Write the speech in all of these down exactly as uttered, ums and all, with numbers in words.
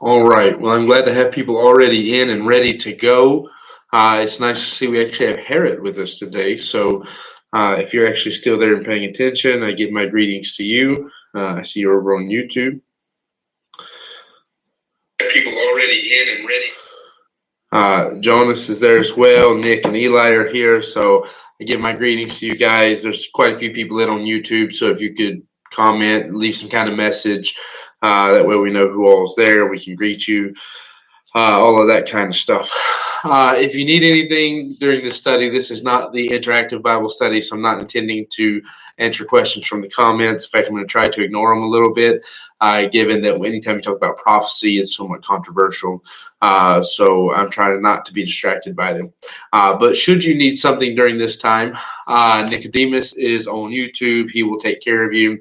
All right. Well, I'm glad to have people already in and ready to go. Uh, it's nice to see we actually have Herod with us today. So uh, if you're actually still there and paying attention, I give my greetings to you. Uh, I see you're over on YouTube. People already in and ready. Uh, Jonas is there as well. Nick and Eli are here. So I give my greetings to you guys. There's quite a few people in on YouTube. So if you could comment, leave some kind of message. Uh, that way we know who all is there. We can greet you, uh, all of that kind of stuff. Uh, if you need anything during this study, this is not the interactive Bible study, so I'm not intending to answer questions from the comments. In fact, I'm going to try to ignore them a little bit, uh, given that anytime you talk about prophecy, it's somewhat controversial. Uh, so I'm trying not to be distracted by them. Uh, but should you need something during this time, uh, Nicodemus is on YouTube. He will take care of you.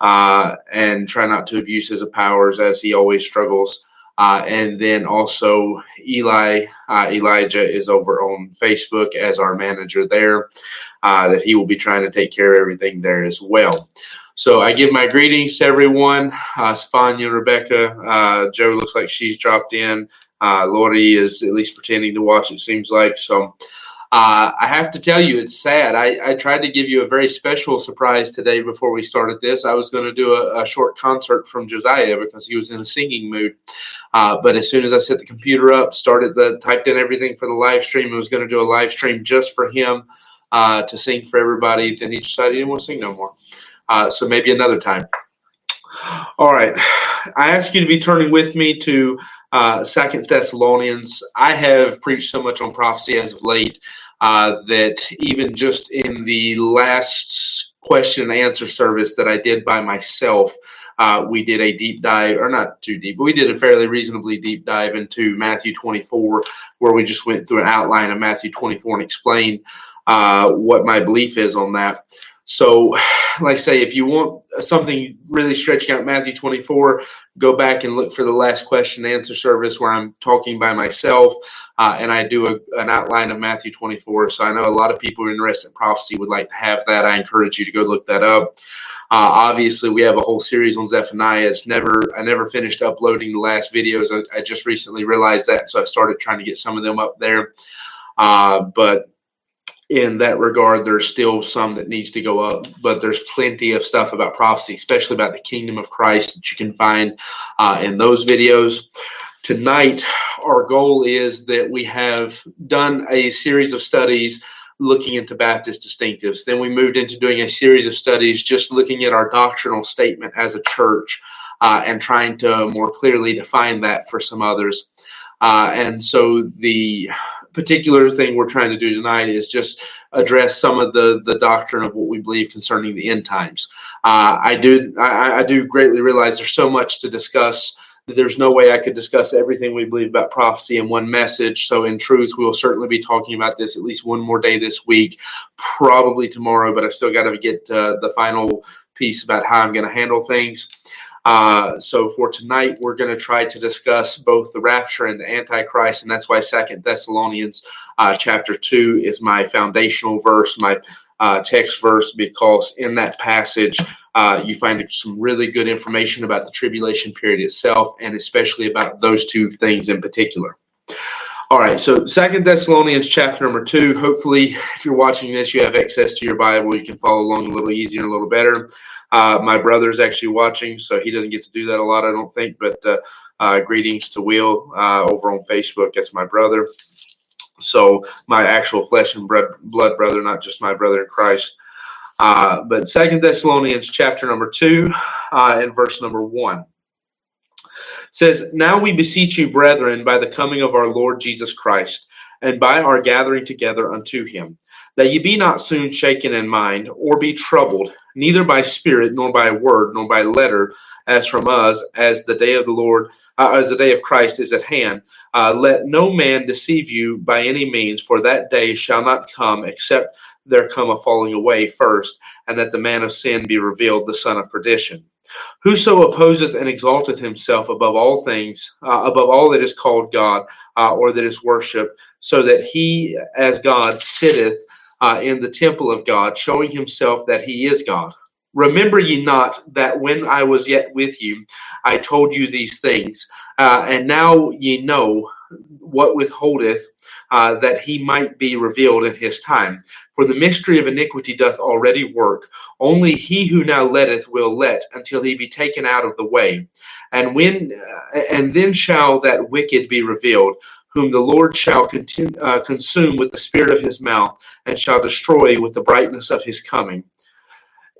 Uh, and try not to abuse his powers as he always struggles. Uh, and then also Eli, uh, Elijah is over on Facebook as our manager there, uh, that he will be trying to take care of everything there as well. So I give my greetings to everyone. Uh, Stefania, Rebecca, uh, Joe looks like she's dropped in. Uh, Lori is at least pretending to watch, it seems like. So Uh, I have to tell you, it's sad. I, I tried to give you a very special surprise today before we started this. I was going to do a, a short concert from Josiah because he was in a singing mood. Uh, but as soon as I set the computer up, started the typed in everything for the live stream, I was going to do a live stream just for him uh, to sing for everybody. Then he decided he didn't want to sing no more. Uh, so maybe another time. All right. I ask you to be turning with me to uh, Second Thessalonians. I have preached so much on prophecy as of late uh, that even just in the last question and answer service that I did by myself, uh, we did a deep dive, or not too deep, but we did a fairly reasonably deep dive into Matthew twenty-four, where we just went through an outline of Matthew twenty-four and explained uh, what my belief is on that. So, like I say, if you want something really stretching out Matthew twenty-four, go back and look for the last question and answer service where I'm talking by myself, uh, and I do a, an outline of Matthew twenty-four. So I know a lot of people who are interested in prophecy would like to have that. I encourage you to go look that up. Uh, obviously, we have a whole series on Zephaniah. It's never I never finished uploading the last videos. I, I just recently realized that, so I started trying to get some of them up there. Uh, but in that regard, there's still some that needs to go up, but there's plenty of stuff about prophecy, especially about the kingdom of Christ, that you can find uh, in those videos. Tonight, our goal is that we have done a series of studies looking into Baptist distinctives. Then we moved into doing a series of studies just looking at our doctrinal statement as a church uh, and trying to more clearly define that for some others. Uh, and so the particular thing we're trying to do tonight is just address some of the, the doctrine of what we believe concerning the end times. Uh, I do I, I do greatly realize there's so much to discuss that there's no way I could discuss everything we believe about prophecy in one message. So in truth, we'll certainly be talking about this at least one more day this week, probably tomorrow, but I still got to get uh, the final piece about how I'm going to handle things. Uh, so for tonight, we're going to try to discuss both the rapture and the Antichrist, and that's why Second Thessalonians uh, chapter two is my foundational verse, my uh, text verse, because in that passage uh, you find some really good information about the tribulation period itself, and especially about those two things in particular. All right, so Second Thessalonians chapter number two. Hopefully, if you're watching this, you have access to your Bible. You can follow along a little easier, a little better. Uh, my brother's actually watching, so he doesn't get to do that a lot, I don't think. But uh, uh, greetings to Will uh, over on Facebook. That's my brother. So my actual flesh and blood brother, not just my brother in Christ. Uh, but Second Thessalonians chapter number two uh, and verse number one. Says, now we beseech you, brethren, by the coming of our Lord Jesus Christ, and by our gathering together unto him, that ye be not soon shaken in mind, or be troubled, neither by spirit, nor by word, nor by letter, as from us, as the day of the Lord, uh, as the day of Christ is at hand. Uh, let no man deceive you by any means, for that day shall not come, except there come a falling away first, and that the man of sin be revealed, the son of perdition. Whoso opposeth and exalteth himself above all things, uh, above all that is called God, uh, or that is worshipped, so that he as God sitteth uh, in the temple of God, showing himself that he is God. Remember ye not that when I was yet with you, I told you these things, uh, and now ye know what withholdeth, uh, that he might be revealed in his time. For the mystery of iniquity doth already work. Only he who now letteth will let until he be taken out of the way. And when, uh, and then shall that wicked be revealed, whom the Lord shall continue, uh, consume with the spirit of his mouth, and shall destroy with the brightness of his coming.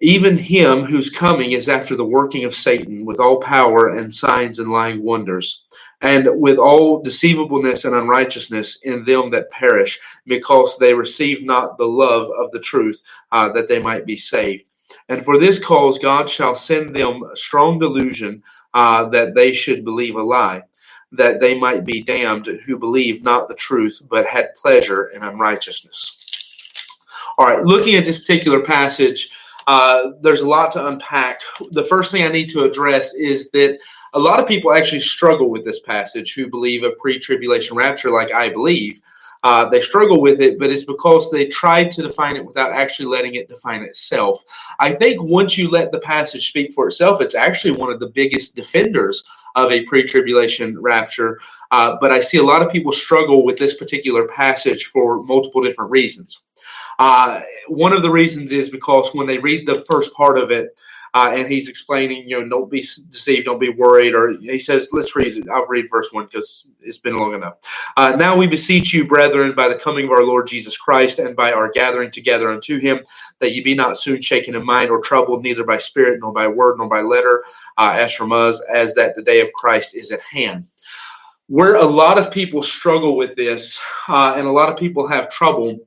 Even him whose coming is after the working of Satan, with all power and signs and lying wonders, and with all deceivableness and unrighteousness in them that perish, because they receive not the love of the truth, uh, that they might be saved. And for this cause God shall send them strong delusion, uh, that they should believe a lie, that they might be damned who believed not the truth, but had pleasure in unrighteousness. All right, looking at this particular passage, Uh, there's a lot to unpack. The first thing I need to address is that a lot of people actually struggle with this passage who believe a pre-tribulation rapture, like I believe. Uh, they struggle with it, but it's because they try to define it without actually letting it define itself. I think once you let the passage speak for itself, it's actually one of the biggest defenders of a pre-tribulation rapture. Uh, but I see a lot of people struggle with this particular passage for multiple different reasons. Uh, one of the reasons is because when they read the first part of it, uh, and he's explaining, you know, don't be deceived, don't be worried, or he says, let's read it. I'll read verse one because it's been long enough. Uh, now we beseech you, brethren, by the coming of our Lord Jesus Christ and by our gathering together unto him, that ye be not soon shaken in mind or troubled, neither by spirit nor by word nor by letter, uh, as from us, as that the day of Christ is at hand. Where a lot of people struggle with this, uh, and a lot of people have trouble,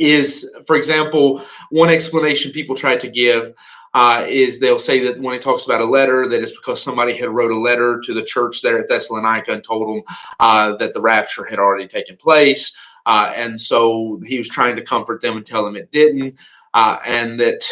is, for example, one explanation people try to give uh, is they'll say that when it talks about a letter, that it's because somebody had wrote a letter to the church there at Thessalonica and told them uh, that the rapture had already taken place. Uh, and so he was trying to comfort them and tell them it didn't. Uh, and that,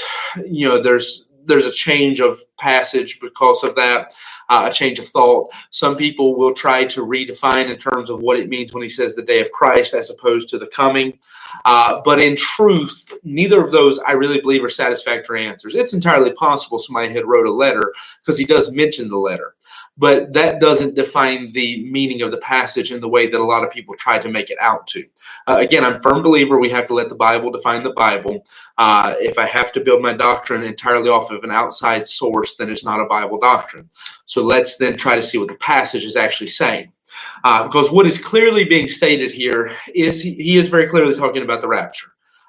you know, there's there's a change of passage because of that, uh, a change of thought. Some people will try to redefine in terms of what it means when he says the day of Christ as opposed to the coming. Uh, but in truth, neither of those I really believe are satisfactory answers. It's entirely possible somebody had wrote a letter because he does mention the letter. But that doesn't define the meaning of the passage in the way that a lot of people try to make it out to. Uh, again, I'm a firm believer we have to let the Bible define the Bible. Uh, if I have to build my doctrine entirely off of an outside source, then it's not a Bible doctrine. So let's then try to see what the passage is actually saying. Uh, because what is clearly being stated here is he, he is very clearly talking about the rapture.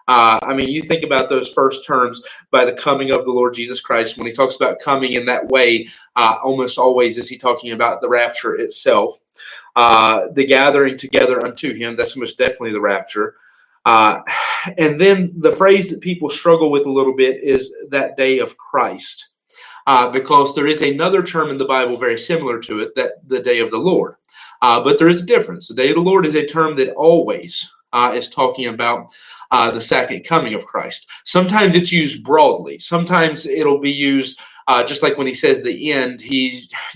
Uh, I mean, you think about those first terms, by the coming of the Lord Jesus Christ. When he talks about coming in that way, uh, almost always is he talking about the rapture itself. Uh, the gathering together unto him, that's most definitely the rapture. Uh, and then the phrase that people struggle with a little bit is that day of Christ, uh, because there is another term in the Bible very similar to it, that the day of the Lord. Uh, but there is a difference. The day of the Lord is a term that always Uh, is talking about uh, the second coming of Christ. Sometimes it's used broadly. Sometimes it'll be used uh, just like when he says the end. He,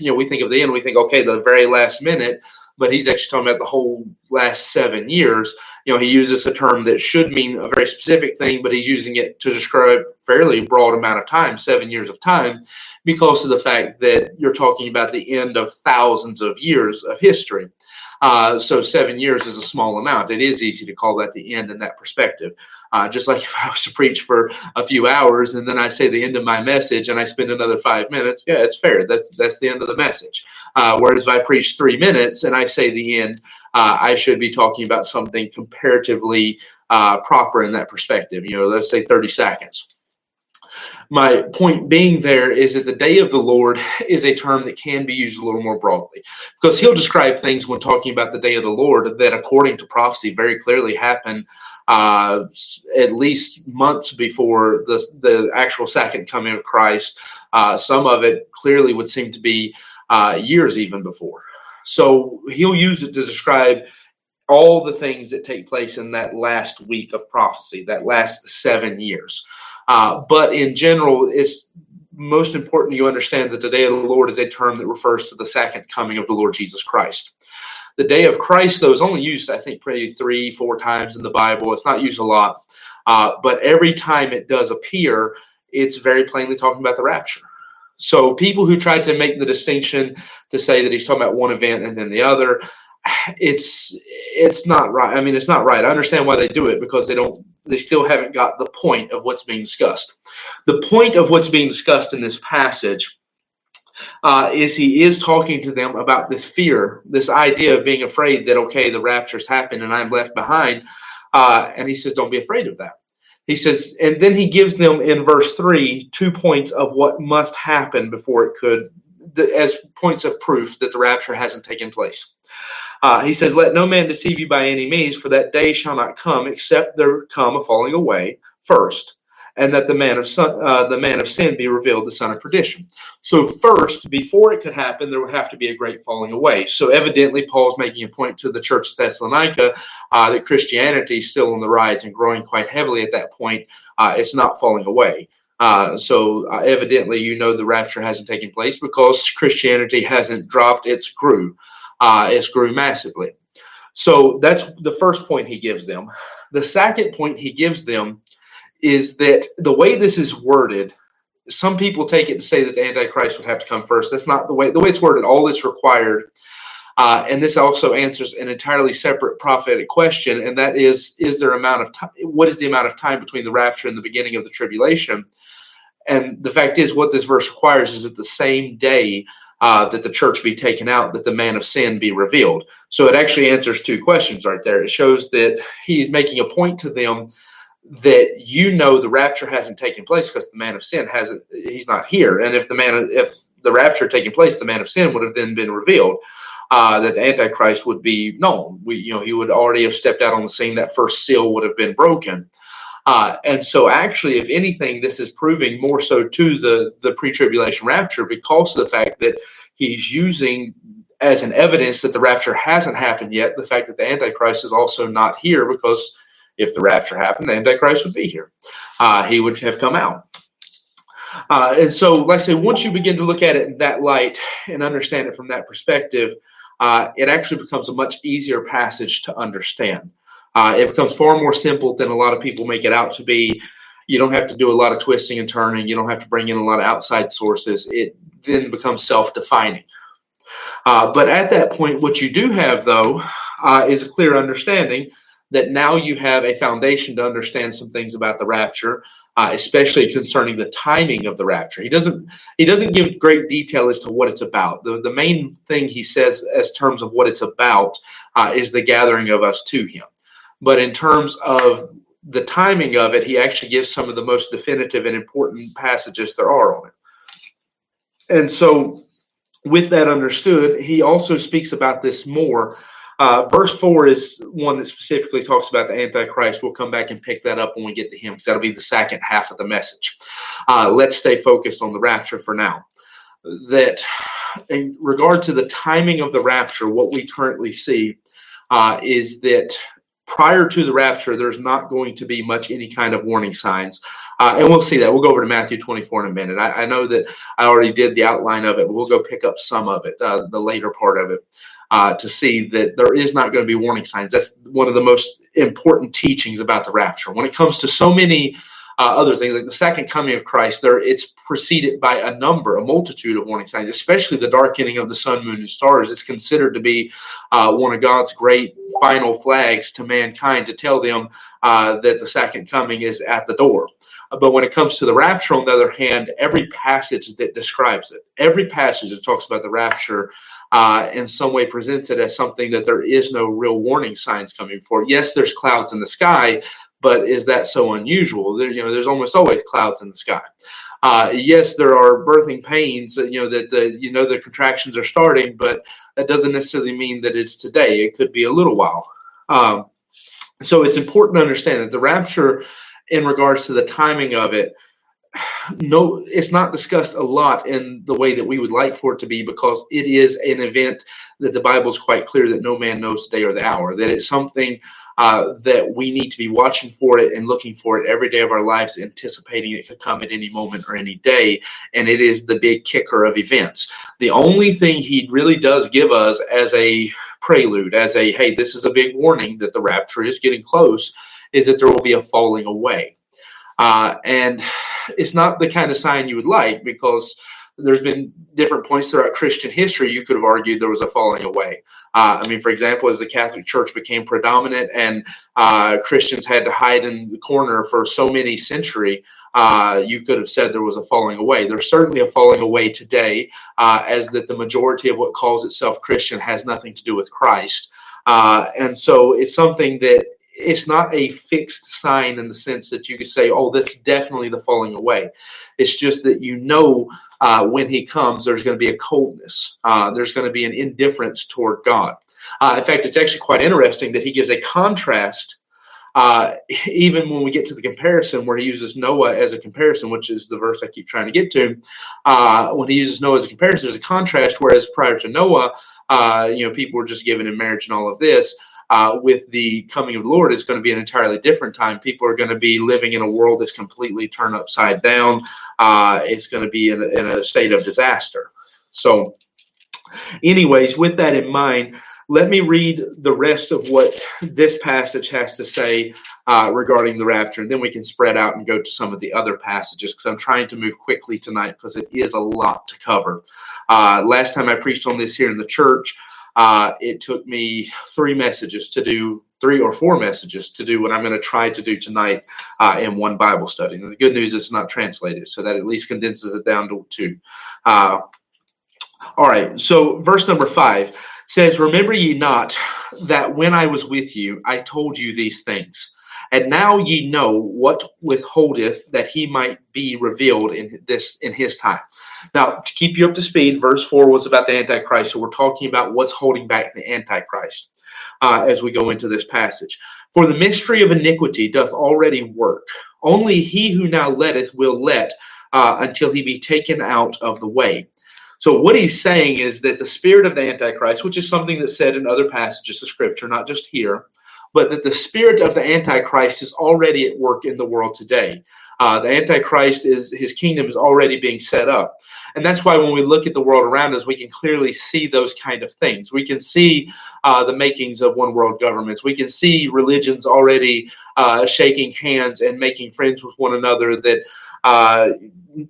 you know, we think of the end. We think, okay, the very last minute. But he's actually talking about the whole last seven years. You know, he uses a term that should mean a very specific thing, but he's using it to describe a fairly broad amount of time, seven years of time, because of the fact that you're talking about the end of thousands of years of history. Uh, so seven years is a small amount. It is easy to call that the end in that perspective. Uh, just like if I was to preach for a few hours and then I say the end of my message and I spend another five minutes, yeah, it's fair. That's that's the end of the message. Uh, whereas if I preach three minutes and I say the end, uh, I should be talking about something comparatively uh, proper in that perspective. You know, let's say thirty seconds. My point being there is that the day of the Lord is a term that can be used a little more broadly, because he'll describe things when talking about the day of the Lord that, according to prophecy, very clearly happen uh, at least months before the, the actual second coming of Christ. Uh, some of it clearly would seem to be uh, years even before. So he'll use it to describe all the things that take place in that last week of prophecy, that last seven years. Uh, but in general, it's most important you understand that the day of the Lord is a term that refers to the second coming of the Lord Jesus Christ. The day of Christ, though, is only used, I think, pretty three, four times in the Bible. It's not used a lot, uh, but every time it does appear, it's very plainly talking about the rapture. So people who tried to make the distinction to say that he's talking about one event and then the other, it's it's not right. I mean, it's not right. I understand why they do it, because they don't. They still haven't got the point of what's being discussed. The point of what's being discussed in this passage uh, is he is talking to them about this fear, this idea of being afraid that, okay, the rapture's happened and I'm left behind. Uh, and he says, don't be afraid of that. He says, and then he gives them in verse three, two points of what must happen before it could, as points of proof that the rapture hasn't taken place. Uh, he says, let no man deceive you by any means, for that day shall not come except there come a falling away first, and that the man of son, uh, the man of sin be revealed, the son of perdition. So first, before it could happen, there would have to be a great falling away. So evidently, Paul's making a point to the church of Thessalonica uh, that Christianity is still on the rise and growing quite heavily at that point. Uh, it's not falling away. Uh, so uh, evidently, you know the rapture hasn't taken place because Christianity hasn't dropped. It's grew. Uh, it's grew massively. So that's the first point he gives them. The second point he gives them is that the way this is worded, some people take it to say that the Antichrist would have to come first. That's not the way. The way it's worded, all that's required, uh, and this also answers an entirely separate prophetic question, and that is: Is there amount of time? What is the amount of time between the rapture and the beginning of the tribulation? And the fact is, what this verse requires is that the same day uh, that the church be taken out, that the man of sin be revealed. So it actually answers two questions right there. It shows that he's making a point to them that you know the rapture hasn't taken place because the man of sin hasn't, he's not here. And if the man, if the rapture had taken place, the man of sin would have then been revealed, uh, that the Antichrist would be known. We, you know, he would already have stepped out on the scene. That first seal would have been broken. Uh, and so actually, if anything, this is proving more so to the, the pre-tribulation rapture because of the fact that he's using as an evidence that the rapture hasn't happened yet, the fact that the Antichrist is also not here, because if the rapture happened, the Antichrist would be here. Uh, he would have come out. Uh, and so, like I say, once you begin to look at it in that light and understand it from that perspective, uh, it actually becomes a much easier passage to understand. Uh, it becomes far more simple than a lot of people make it out to be. You don't have to do a lot of twisting and turning. You don't have to bring in a lot of outside sources. It then becomes self-defining. Uh, but at that point, what you do have, though, uh, is a clear understanding that now you have a foundation to understand some things about the rapture, uh, especially concerning the timing of the rapture. He doesn't he doesn't give great detail as to what it's about. The, the main thing he says as terms of what it's about uh, is the gathering of us to him. But in terms of the timing of it, he actually gives some of the most definitive and important passages there are on it. And so with that understood, he also speaks about this more. Uh, verse four is one that specifically talks about the Antichrist. We'll come back and pick that up when we get to him, because that'll be the second half of the message. Uh, let's stay focused on the rapture for now. That in regard to the timing of the rapture, what we currently see uh, is that prior to the rapture, there's not going to be much any kind of warning signs. Uh, and we'll see that. We'll go over to Matthew twenty-four in a minute. I, I know that I already did the outline of it, but we'll go pick up some of it, uh, the later part of it. Uh, to see that there is not going to be warning signs. That's one of the most important teachings about the rapture. When it comes to so many uh, other things, like the second coming of Christ, there it's preceded by a number, a multitude of warning signs, especially the darkening of the sun, moon, and stars. It's considered to be uh, one of God's great final flags to mankind to tell them uh, that the second coming is at the door. But when it comes to the rapture, on the other hand, every passage that describes it, every passage that talks about the rapture uh, in some way presents it as something that there is no real warning signs coming for. Yes, there's clouds in the sky, but is that so unusual? There, you know, there's almost always clouds in the sky. Uh, yes, there are birthing pains, you know, that the, you know, the contractions are starting, but that doesn't necessarily mean that it's today. It could be a little while. Um, so it's important to understand that the rapture, in regards to the timing of it, no, it's not discussed a lot in the way that we would like for it to be, because it is an event that the Bible is quite clear that no man knows the day or the hour, that it's something uh, that we need to be watching for it and looking for it every day of our lives, anticipating it could come at any moment or any day. And it is the big kicker of events. The only thing he really does give us as a prelude, as a, hey, this is a big warning that the rapture is getting close, is that there will be a falling away. Uh, and it's not the kind of sign you would like, because there's been different points throughout Christian history you could have argued there was a falling away. Uh, I mean, for example, as the Catholic Church became predominant and uh, Christians had to hide in the corner for so many centuries, uh, you could have said there was a falling away. There's certainly a falling away today, uh, as that the majority of what calls itself Christian has nothing to do with Christ. Uh, and so it's something that it's not a fixed sign in the sense that you could say, oh, that's definitely the falling away. It's just that, you know, uh, when he comes, there's going to be a coldness. Uh, there's going to be an indifference toward God. Uh, in fact, it's actually quite interesting that he gives a contrast, uh, even when we get to the comparison where he uses Noah as a comparison, which is the verse I keep trying to get to. Uh, when he uses Noah as a comparison, there's a contrast, whereas prior to Noah, uh, you know, people were just given in marriage and all of this. Uh, with the coming of the Lord, it's going to be an entirely different time. People are going to be living in a world that's completely turned upside down. Uh, it's going to be in a, in a state of disaster. So anyways, with that in mind, let me read the rest of what this passage has to say uh, regarding the rapture, and then we can spread out and go to some of the other passages, because I'm trying to move quickly tonight because it is a lot to cover. Uh, last time I preached on this here in the church, Uh, it took me three messages to do, three or four messages to do what I'm going to try to do tonight uh, in one Bible study. And the good news is it's not translated, so that at least condenses it down to two. Uh, all right, so verse number five says, "Remember ye not that when I was with you, I told you these things? And now ye know what withholdeth, that he might be revealed in this in his time." Now, to keep you up to speed, verse four was about the Antichrist. So we're talking about what's holding back the Antichrist uh, as we go into this passage. "For the mystery of iniquity doth already work. Only he who now letteth will let uh, until he be taken out of the way." So what he's saying is that the spirit of the Antichrist, which is something that's said in other passages of Scripture, not just here, but that the spirit of the Antichrist is already at work in the world today. Uh, the Antichrist, is his kingdom is already being set up. And that's why when we look at the world around us, we can clearly see those kind of things. We can see uh, the makings of one world governments. We can see religions already uh, shaking hands and making friends with one another that uh,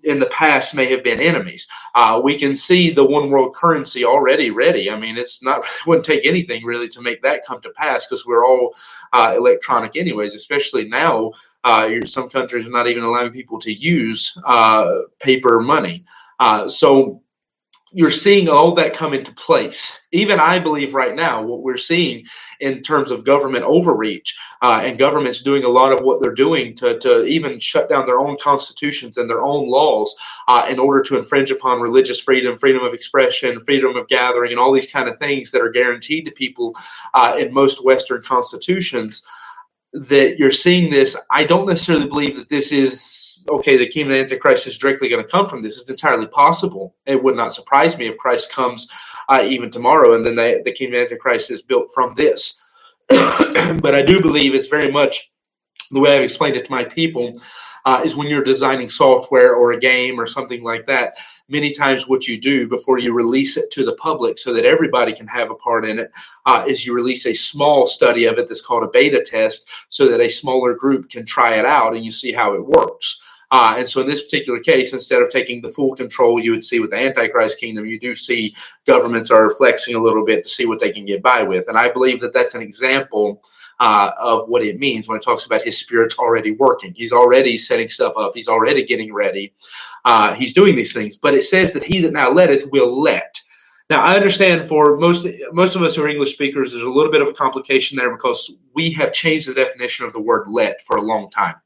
in the past may have been enemies. Uh, we can see the one world currency already ready. I mean, it's not, it wouldn't take anything really to make that come to pass, because we're all uh, electronic anyways, especially now. Uh, some countries are not even allowing people to use uh, paper money. Uh, so you're seeing all that come into place. Even I believe right now what we're seeing in terms of government overreach uh, and governments doing a lot of what they're doing to, to even shut down their own constitutions and their own laws uh, in order to infringe upon religious freedom, freedom of expression, freedom of gathering, and all these kind of things that are guaranteed to people uh, in most Western constitutions, that you're seeing this. I don't necessarily believe that this is, okay, the kingdom of the Antichrist is directly going to come from this. It's entirely possible. It would not surprise me if Christ comes uh, even tomorrow, and then the, the kingdom of the Antichrist is built from this. But I do believe it's very much the way I've explained it to my people uh, is when you're designing software or a game or something like that, many times what you do before you release it to the public so that everybody can have a part in it uh, is you release a small study of it that's called a beta test, so that a smaller group can try it out and you see how it works. Uh, and so in this particular case, instead of taking the full control you would see with the Antichrist kingdom, you do see governments are flexing a little bit to see what they can get by with. And I believe that that's an example uh, of what it means when it talks about his spirit's already working. He's already setting stuff up. He's already getting ready. Uh, he's doing these things. But it says that he that now letteth will let. Now, I understand for most most of us who are English speakers, there's a little bit of a complication there, because we have changed the definition of the word let for a long time.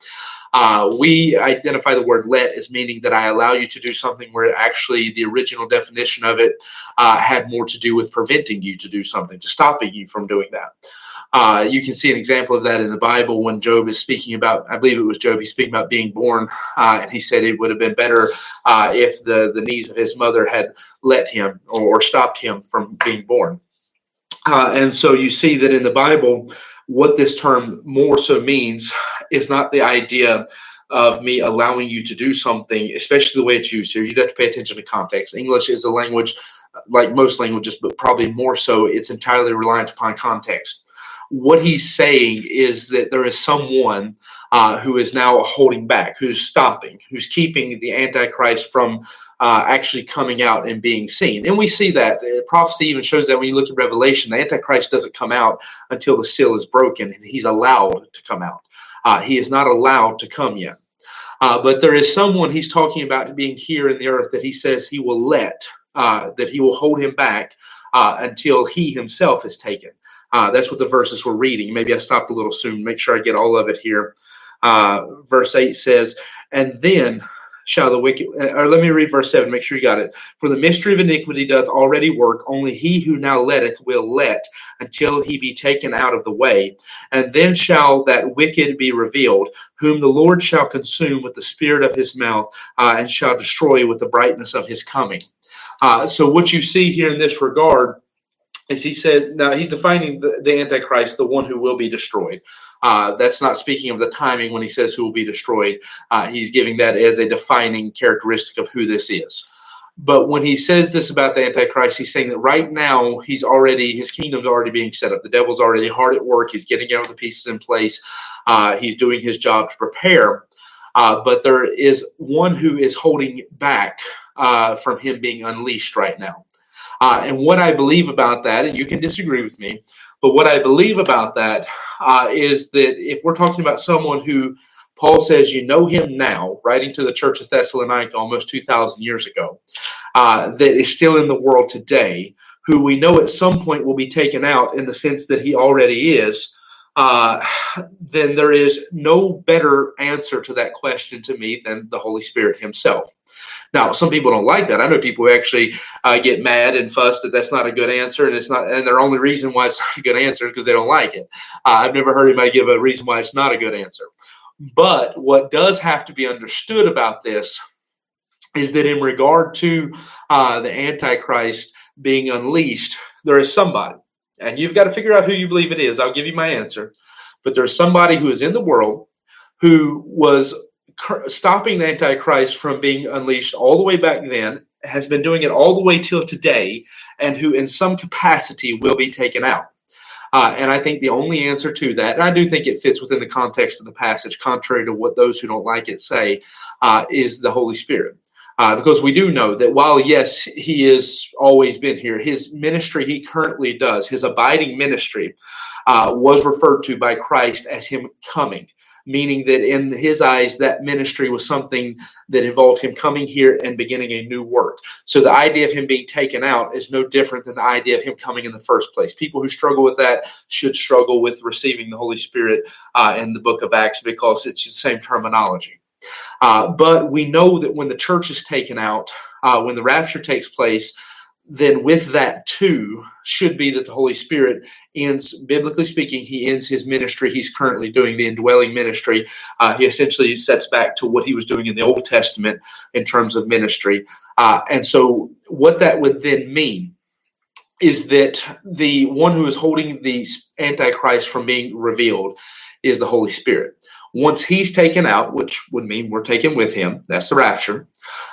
Uh, we identify the word let as meaning that I allow you to do something, where actually the original definition of it uh, had more to do with preventing you to do something, to stopping you from doing that. Uh, you can see an example of that in the Bible when Job is speaking about, I believe it was Job, he's speaking about being born, uh, and he said it would have been better uh, if the, the knees of his mother had let him or stopped him from being born. Uh, and so you see that in the Bible, what this term more so means is not the idea of me allowing you to do something, especially the way it's used here. You'd have to pay attention to context. English is a language, like most languages, but probably more so, it's entirely reliant upon context. what he's saying is that there is someone uh, who is now holding back, who's stopping, who's keeping the Antichrist from Uh, actually coming out and being seen. And we see that. Uh, prophecy even shows that when you look at Revelation, the Antichrist doesn't come out until the seal is broken and he's allowed to come out. Uh, he is not allowed to come yet. Uh, but there is someone he's talking about being here in the earth that he says he will let, uh, that he will hold him back uh, until he himself is taken. Uh, that's what the verses we're reading. Maybe I stopped a little soon. Make sure I get all of it here. Uh, verse eight says, and then shall the wicked, or let me read verse seven, make sure you got it. For the mystery of iniquity doth already work, only he who now letteth will let until he be taken out of the way. And then shall that wicked be revealed, whom the Lord shall consume with the spirit of his mouth, uh, and shall destroy with the brightness of his coming. Uh, so what you see here in this regard is he says, now he's defining the, the Antichrist, the one who will be destroyed. Uh, that's not speaking of the timing when he says who will be destroyed. Uh, he's giving that as a defining characteristic of who this is. But when he says this about the Antichrist, he's saying that right now he's already, his kingdom's already being set up. The devil's already hard at work. He's getting all the pieces in place. Uh, he's doing his job to prepare. Uh, but there is one who is holding back uh, from him being unleashed right now. Uh, and what I believe about that, and you can disagree with me, but what I believe about that uh, is that if we're talking about someone who Paul says, you know him now, writing to the church of Thessalonica almost two thousand years ago, uh, that is still in the world today, who we know at some point will be taken out in the sense that he already is, uh, then there is no better answer to that question to me than the Holy Spirit himself. Now, some people don't like that. I know people who actually uh, get mad and fuss that that's not a good answer, and it's not. And their only reason why it's not a good answer is because they don't like it. Uh, I've never heard anybody give a reason why it's not a good answer. But what does have to be understood about this is that in regard to uh, the Antichrist being unleashed, there is somebody. And you've got to figure out who you believe it is. I'll give you my answer. But there's somebody who is in the world who was stopping the Antichrist from being unleashed all the way back then, has been doing it all the way till today, and who in some capacity will be taken out. Uh, and I think the only answer to that, and I do think it fits within the context of the passage, contrary to what those who don't like it say, uh, is the Holy Spirit. Uh, because we do know that while, yes, he has always been here, his ministry he currently does, his abiding ministry, uh, was referred to by Christ as him coming. Meaning that in his eyes, that ministry was something that involved him coming here and beginning a new work. So the idea of him being taken out is no different than the idea of him coming in the first place. People who struggle with that should struggle with receiving the Holy Spirit uh, in the book of Acts, because it's the same terminology. Uh, but we know that when the church is taken out, uh, when the rapture takes place, then with that too should be that the Holy Spirit ends, biblically speaking, he ends his ministry he's currently doing, the indwelling ministry. Uh, he essentially sets back to what he was doing in the Old Testament in terms of ministry. Uh, and so what that would then mean is that the one who is holding the Antichrist from being revealed is the Holy Spirit. Once he's taken out, which would mean we're taken with him, that's the rapture,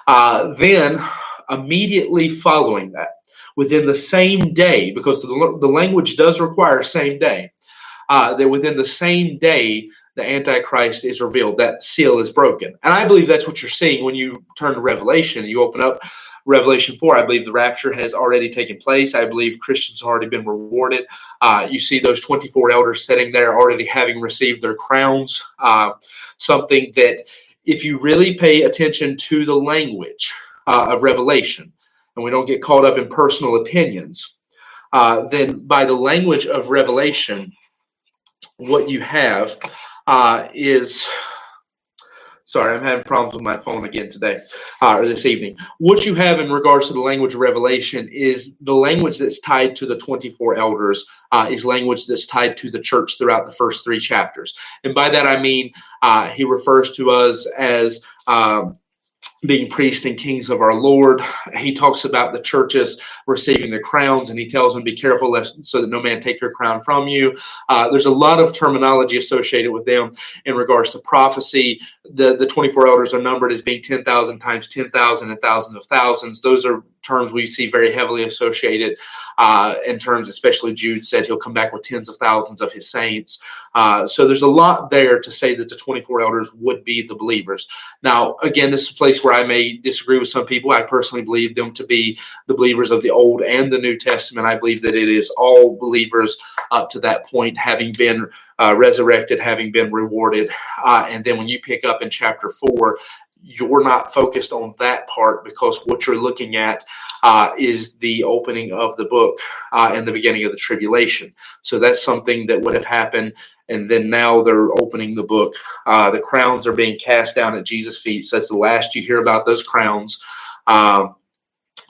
uh, then immediately following that, within the same day, because the, the language does require same day, uh, that within the same day, the Antichrist is revealed, that seal is broken. And I believe that's what you're seeing when you turn to Revelation, you open up Revelation four. I believe the rapture has already taken place. I believe Christians have already been rewarded. Uh, you see those twenty-four elders sitting there already having received their crowns, uh, something that if you really pay attention to the language Uh, of Revelation, and we don't get caught up in personal opinions, uh, then by the language of Revelation, what you have uh, is, sorry, I'm having problems with my phone again today, uh, or this evening. What you have in regards to the language of Revelation is the language that's tied to the twenty-four elders, uh, is language that's tied to the church throughout the first three chapters. And by that I mean, uh, he refers to us as um, being priests and kings of our Lord. He talks about the churches receiving their crowns, and he tells them, be careful lest so that no man take your crown from you. Uh, there's a lot of terminology associated with them in regards to prophecy. The, the twenty-four elders are numbered as being ten thousand times ten thousand and thousands of thousands. Those are terms we see very heavily associated uh, in terms, especially Jude said he'll come back with tens of thousands of his saints. Uh, so there's a lot there to say that the twenty-four elders would be the believers. Now, again, this is a place where I may disagree with some people. I personally believe them to be the believers of the Old and the New Testament. I believe that it is all believers up to that point, having been uh, resurrected, having been rewarded. Uh, and then when you pick up in chapter four, you're not focused on that part because what you're looking at uh, is the opening of the book uh, and the beginning of the tribulation. So that's something that would have happened. And then now they're opening the book. Uh, the crowns are being cast down at Jesus' feet. So that's the last you hear about those crowns. Uh,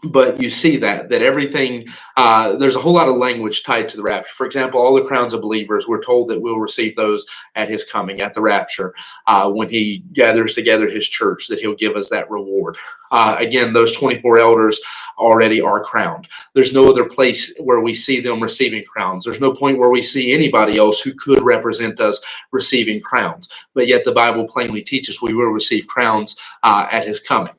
But you see that, that everything, uh, there's a whole lot of language tied to the rapture. For example, all the crowns of believers, we're told that we'll receive those at his coming, at the rapture, uh, when he gathers together his church, that he'll give us that reward. Uh, again, those twenty-four elders already are crowned. There's no other place where we see them receiving crowns. There's no point where we see anybody else who could represent us receiving crowns. But yet the Bible plainly teaches we will receive crowns uh, at his coming.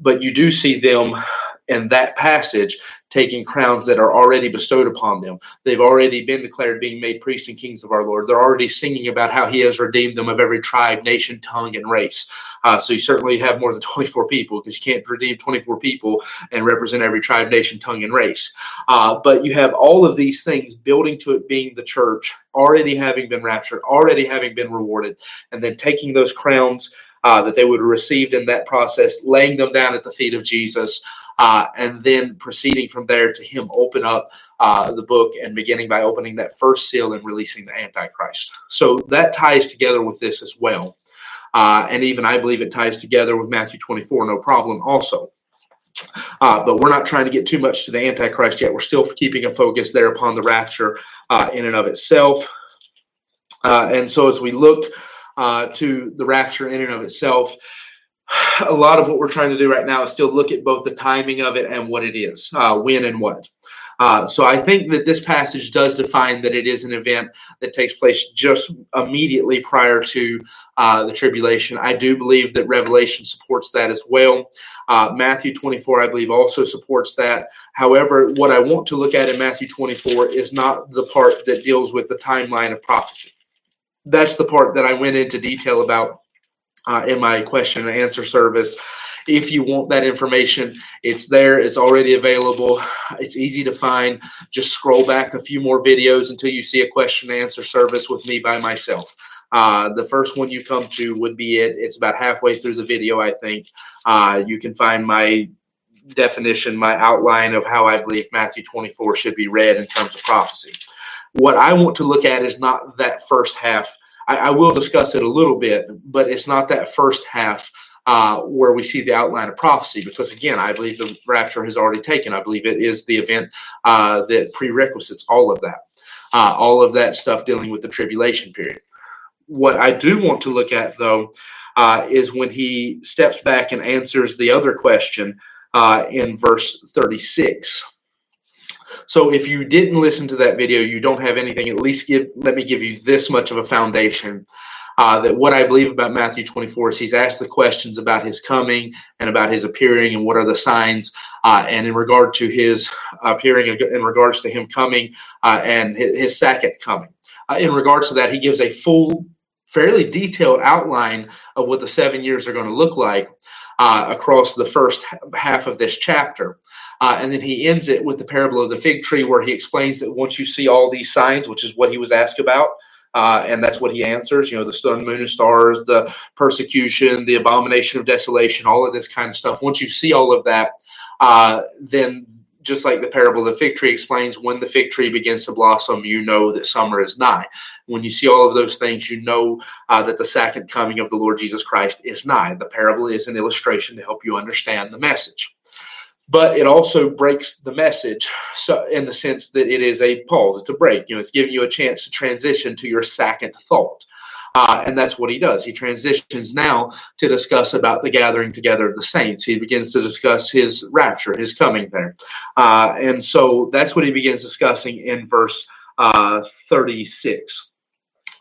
But you do see them in that passage taking crowns that are already bestowed upon them. They've already been declared being made priests and kings of our Lord. They're already singing about how he has redeemed them of every tribe, nation, tongue, and race. Uh, so you certainly have more than twenty-four people because you can't redeem twenty-four people and represent every tribe, nation, tongue, and race. Uh, but you have all of these things building to it being the church, already having been raptured, already having been rewarded, and then taking those crowns uh, that they would have received in that process, laying them down at the feet of Jesus, Uh, and then proceeding from there to him open up uh, the book and beginning by opening that first seal and releasing the Antichrist. So that ties together with this as well. Uh, and even I believe it ties together with Matthew twenty-four, no problem also. Uh, but we're not trying to get too much to the Antichrist yet. We're still keeping a focus there upon the rapture uh, in and of itself. Uh, and so as we look uh, to the rapture in and of itself, a lot of what we're trying to do right now is still look at both the timing of it and what it is, uh, when and what. Uh, so I think that this passage does define that it is an event that takes place just immediately prior to uh, the tribulation. I do believe that Revelation supports that as well. Uh, Matthew twenty-four, I believe, also supports that. However, what I want to look at in Matthew twenty-four is not the part that deals with the timeline of prophecy. That's the part that I went into detail about Uh, in my question and answer service. If you want that information, it's there. It's already available. It's easy to find. Just scroll back a few more videos until you see a question and answer service with me by myself. Uh, the first one you come to would be it. It's about halfway through the video, I think. Uh, you can find my definition, my outline of how I believe Matthew twenty-four should be read in terms of prophecy. What I want to look at is not that first half. I will discuss it a little bit, but it's not that first half uh, where we see the outline of prophecy because, again, I believe the rapture has already taken. I believe it is the event uh, that prerequisites all of that, uh, all of that stuff dealing with the tribulation period. What I do want to look at, though, uh, is when he steps back and answers the other question uh, in verse thirty-six. So if you didn't listen to that video, you don't have anything, at least give, let me give you this much of a foundation uh, that what I believe about Matthew twenty-four is he's asked the questions about his coming and about his appearing and what are the signs uh, and in regard to his appearing in regards to him coming uh, and his, his second coming. Uh, in regards to that, he gives a full, fairly detailed outline of what the seven years are going to look like uh, across the first half of this chapter. Uh, and then he ends it with the parable of the fig tree where he explains that once you see all these signs, which is what he was asked about, uh, and that's what he answers, you know, the sun, moon, and stars, the persecution, the abomination of desolation, all of this kind of stuff. Once you see all of that, uh, then just like the parable of the fig tree explains, when the fig tree begins to blossom, you know that summer is nigh. When you see all of those things, you know uh, that the second coming of the Lord Jesus Christ is nigh. The parable is an illustration to help you understand the message. But it also breaks the message so in the sense that it is a pause. It's a break. You know, it's giving you a chance to transition to your second thought. Uh, and that's what he does. He transitions now to discuss about the gathering together of the saints. He begins to discuss his rapture, his coming there. Uh, and so that's what he begins discussing in verse uh, thirty-six.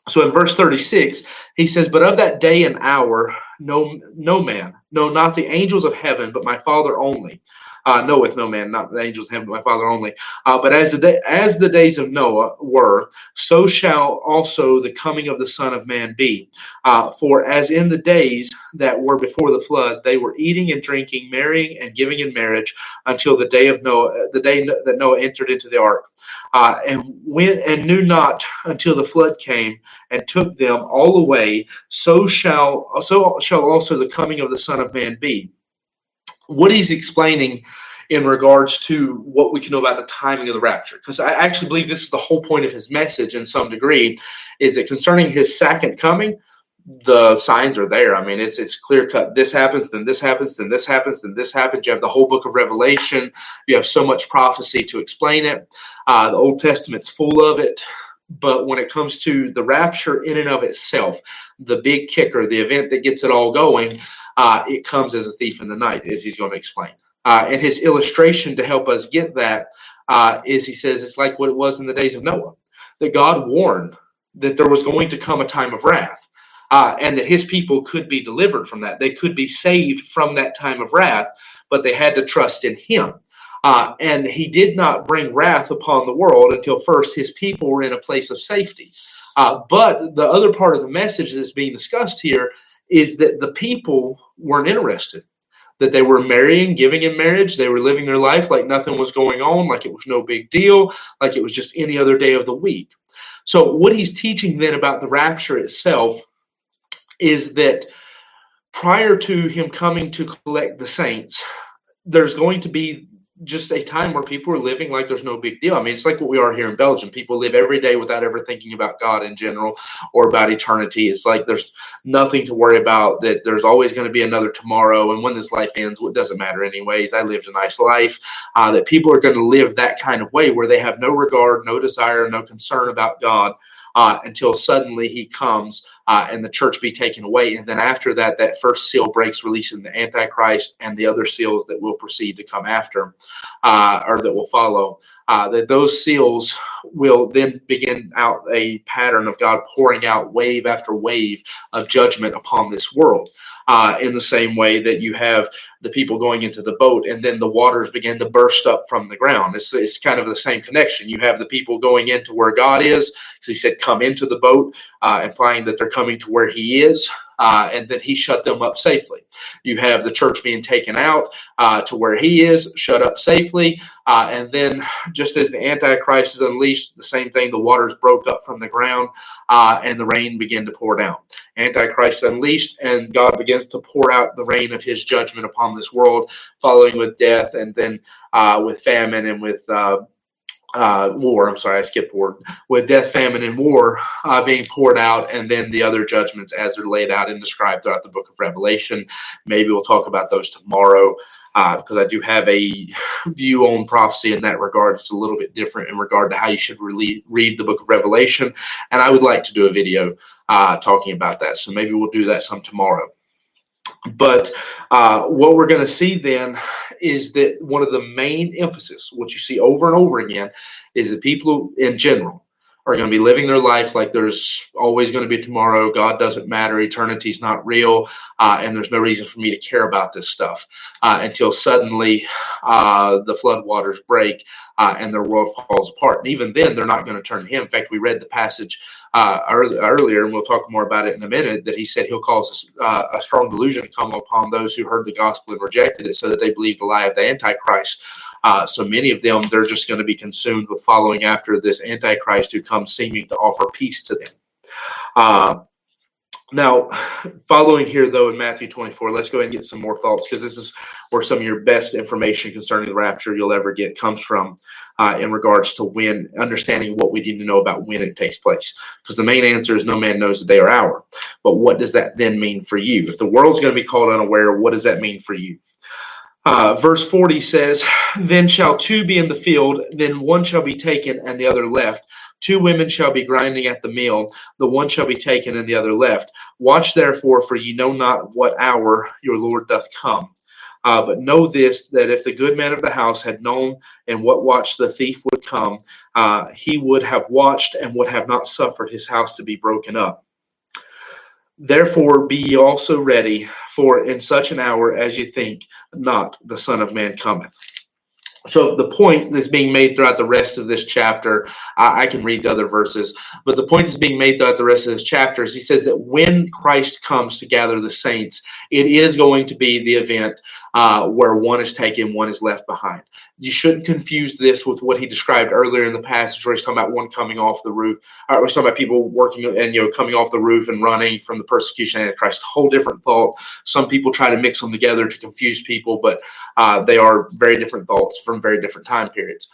So in verse thirty-six, he says, "But of that day and hour, no, no man, no, not the angels of heaven, but my Father only. uh, knoweth no man, not the angels of heaven, but my Father only. Uh, but as the day, as the days of Noah were, so shall also the coming of the Son of Man be. Uh, for as in the days that were before the flood, they were eating and drinking, marrying and giving in marriage, until the day of Noah, the day that Noah entered into the ark, uh, and went and knew not until the flood came and took them all away. So shall so shall also the coming of the Son of Man be. What he's explaining in regards to what we can know about the timing of the rapture, because I actually believe this is the whole point of his message in some degree, is that concerning his second coming, the signs are there. I mean, it's it's clear cut. This happens, then this happens, then this happens, then this happens. You have the whole book of Revelation. You have so much prophecy to explain it. Uh, the Old Testament's full of it. But when it comes to the rapture in and of itself, the big kicker, the event that gets it all going, uh, it comes as a thief in the night, as he's going to explain. Uh, and his illustration to help us get that uh, is he says it's like what it was in the days of Noah, that God warned that there was going to come a time of wrath. Uh, and that his people could be delivered from that. They could be saved from that time of wrath, but they had to trust in him. Uh, and he did not bring wrath upon the world until first his people were in a place of safety. Uh, but the other part of the message that's being discussed here is that the people weren't interested, that they were marrying, giving in marriage. They were living their life like nothing was going on, like it was no big deal, like it was just any other day of the week. So what he's teaching then about the rapture itself is that prior to him coming to collect the saints, there's going to be just a time where people are living like there's no big deal. I mean, it's like what we are here in Belgium. People live every day without ever thinking about God in general or about eternity. It's like there's nothing to worry about, that there's always going to be another tomorrow. And when this life ends, well, it doesn't matter anyways. I lived a nice life. Uh, that people are going to live that kind of way where they have no regard, no desire, no concern about God. Uh, until suddenly he comes uh, and the church be taken away. And then after that, that first seal breaks, releasing the Antichrist and the other seals that will proceed to come after uh, or that will follow. Uh, that those seals will then begin out a pattern of God pouring out wave after wave of judgment upon this world. Uh, in the same way that you have the people going into the boat and then the waters begin to burst up from the ground. It's, it's kind of the same connection. You have the people going into where God is. So he said, come into the boat, uh, implying that they're coming to where he is. Uh, and then he shut them up safely. You have the church being taken out uh, to where he is, shut up safely. Uh, and then just as the Antichrist is unleashed, the same thing, the waters broke up from the ground uh, and the rain began to pour down. Antichrist unleashed, and God begins to pour out the rain of his judgment upon this world, following with death and then uh, with famine and with uh Uh, war, I'm sorry, I skipped word, with death, famine, and war uh, being poured out, and then the other judgments as they're laid out and described throughout the book of Revelation. Maybe we'll talk about those tomorrow uh, because I do have a view on prophecy in that regard. It's a little bit different in regard to how you should really read the book of Revelation, and I would like to do a video uh, talking about that, so maybe we'll do that some tomorrow. But uh, what we're going to see then is that one of the main emphasis, what you see over and over again, is that people in general are going to be living their life like there's always going to be tomorrow. God doesn't matter. Eternity's not real. Uh, and there's no reason for me to care about this stuff uh, until suddenly uh, the floodwaters break uh, and their world falls apart. And even then, they're not going to turn to him. In fact, we read the passage Uh, early, earlier, and we'll talk more about it in a minute, that he said he'll cause uh, a strong delusion to come upon those who heard the gospel and rejected it so that they believed the lie of the Antichrist. Uh, so many of them, they're just going to be consumed with following after this Antichrist who comes seeming to offer peace to them. Uh, now, following here, though, in Matthew twenty-four, let's go ahead and get some more thoughts, because this is where some of your best information concerning the rapture you'll ever get comes from. Uh, in regards to when, understanding what we need to know about when it takes place. Because the main answer is no man knows the day or hour. But what does that then mean for you? If the world's going to be called unaware, what does that mean for you? Uh, verse forty says, then shall two be in the field, then one shall be taken and the other left. Two women shall be grinding at the mill, the one shall be taken and the other left. Watch therefore, for ye know not what hour your Lord doth come. Uh, but know this, that if the good man of the house had known in what watch the thief would come, uh, he would have watched and would have not suffered his house to be broken up. Therefore be ye also ready, for in such an hour as ye think not, the Son of Man cometh. So the point that's being made throughout the rest of this chapter, I, I can read the other verses, but the point that's being made throughout the rest of this chapter is he says that when Christ comes to gather the saints, it is going to be the event uh, where one is taken, one is left behind. You shouldn't confuse this with what he described earlier in the passage where he's talking about one coming off the roof, or we're talking about people working and you know coming off the roof and running from the persecution of Christ. A whole different thought. Some people try to mix them together to confuse people, but uh, they are very different thoughts from very different time periods.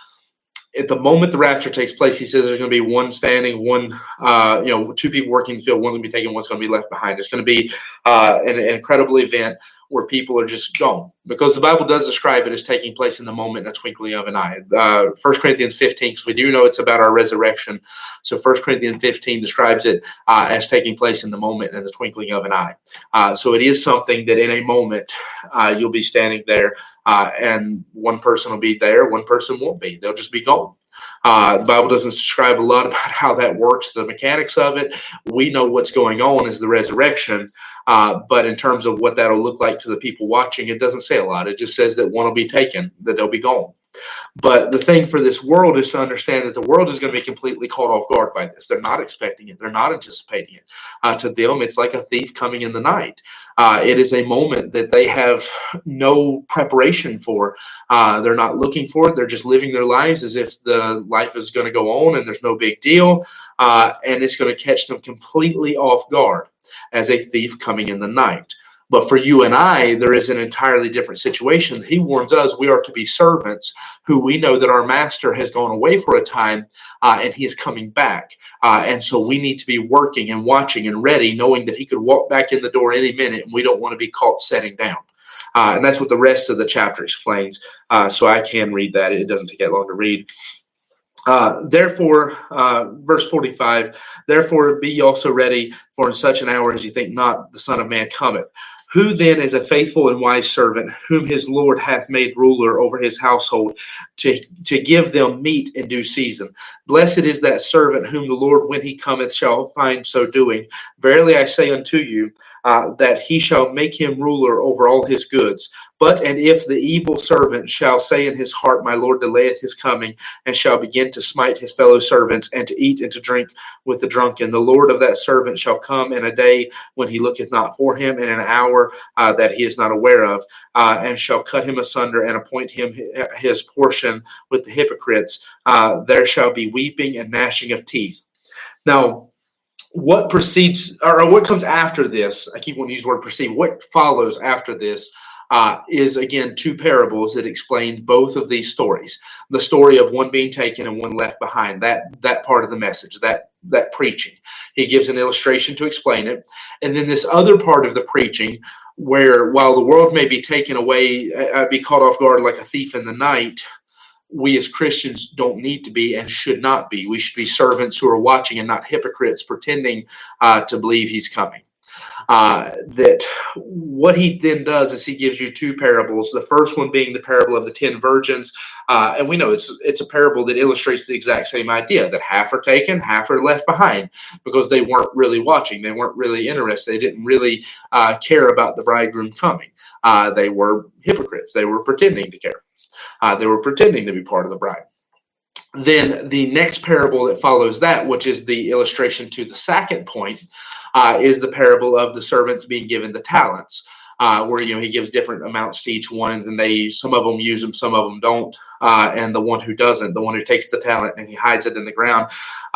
At the moment the rapture takes place, he says there's going to be one standing, one, uh, you know, two people working in the field. One's going to be taken, one's going to be left behind. It's going to be uh, an, an incredible event where people are just gone, because the Bible does describe it as taking place in the moment, in a twinkling of an eye. Uh, First Corinthians fifteen, because we do know it's about our resurrection. So First Corinthians fifteen describes it uh, as taking place in the moment, in the twinkling of an eye. Uh, so it is something that in a moment uh, you'll be standing there uh, and one person will be there, one person won't be. They'll just be gone. Uh, the Bible doesn't describe a lot about how that works, the mechanics of it. We know what's going on is the resurrection, uh, but in terms of what that'll look like to the people watching, it doesn't say a lot. It just says that one will be taken, that they'll be gone. But the thing for this world is to understand that the world is going to be completely caught off guard by this. They're not expecting it. They're not anticipating it. Uh, to them, it's like a thief coming in the night. Uh, it is a moment that they have no preparation for. Uh, they're not looking for it. They're just living their lives as if the life is going to go on and there's no big deal. Uh, and it's going to catch them completely off guard as a thief coming in the night. But for you and I, there is an entirely different situation. He warns us we are to be servants who we know that our master has gone away for a time uh, and he is coming back. Uh, and so we need to be working and watching and ready, knowing that he could walk back in the door any minute and we don't want to be caught sitting down. Uh, and that's what the rest of the chapter explains. Uh, so I can read that. It doesn't take that long to read. Uh, therefore, uh, verse forty-five, therefore be ye also ready, for in such an hour as ye think not, the Son of Man cometh. Who then is a faithful and wise servant, whom his Lord hath made ruler over his household, to, to give them meat in due season? Blessed is that servant whom the Lord, when he cometh, shall find so doing. Verily I say unto you, uh, that he shall make him ruler over all his goods. But and if the evil servant shall say in his heart, my Lord delayeth his coming, and shall begin to smite his fellow servants, and to eat and to drink with the drunken, the Lord of that servant shall come in a day when he looketh not for him, and in an hour uh, that he is not aware of, uh, and shall cut him asunder, and appoint him his portion with the hypocrites. Uh, there shall be weeping and gnashing of teeth. Now, what precedes, or what comes after this, I keep wanting to use the word precede, what follows after this, Uh, is, again, two parables that explain both of these stories. The story of one being taken and one left behind, that that part of the message, that that preaching. He gives an illustration to explain it. And then this other part of the preaching where while the world may be taken away, uh, be caught off guard like a thief in the night, we as Christians don't need to be and should not be. We should be servants who are watching and not hypocrites pretending uh, to believe he's coming. Uh, that what he then does is he gives you two parables, the first one being the parable of the ten virgins. Uh, and we know it's it's a parable that illustrates the exact same idea, that half are taken, half are left behind because they weren't really watching. They weren't really interested. They didn't really uh, care about the bridegroom coming. Uh, they were hypocrites. They were pretending to care. Uh, they were pretending to be part of the bride. Then the next parable that follows that, which is the illustration to the second point, Uh, is the parable of the servants being given the talents, uh, where you know he gives different amounts to each one, and then they some of them use them, some of them don't, uh, and the one who doesn't, the one who takes the talent and he hides it in the ground,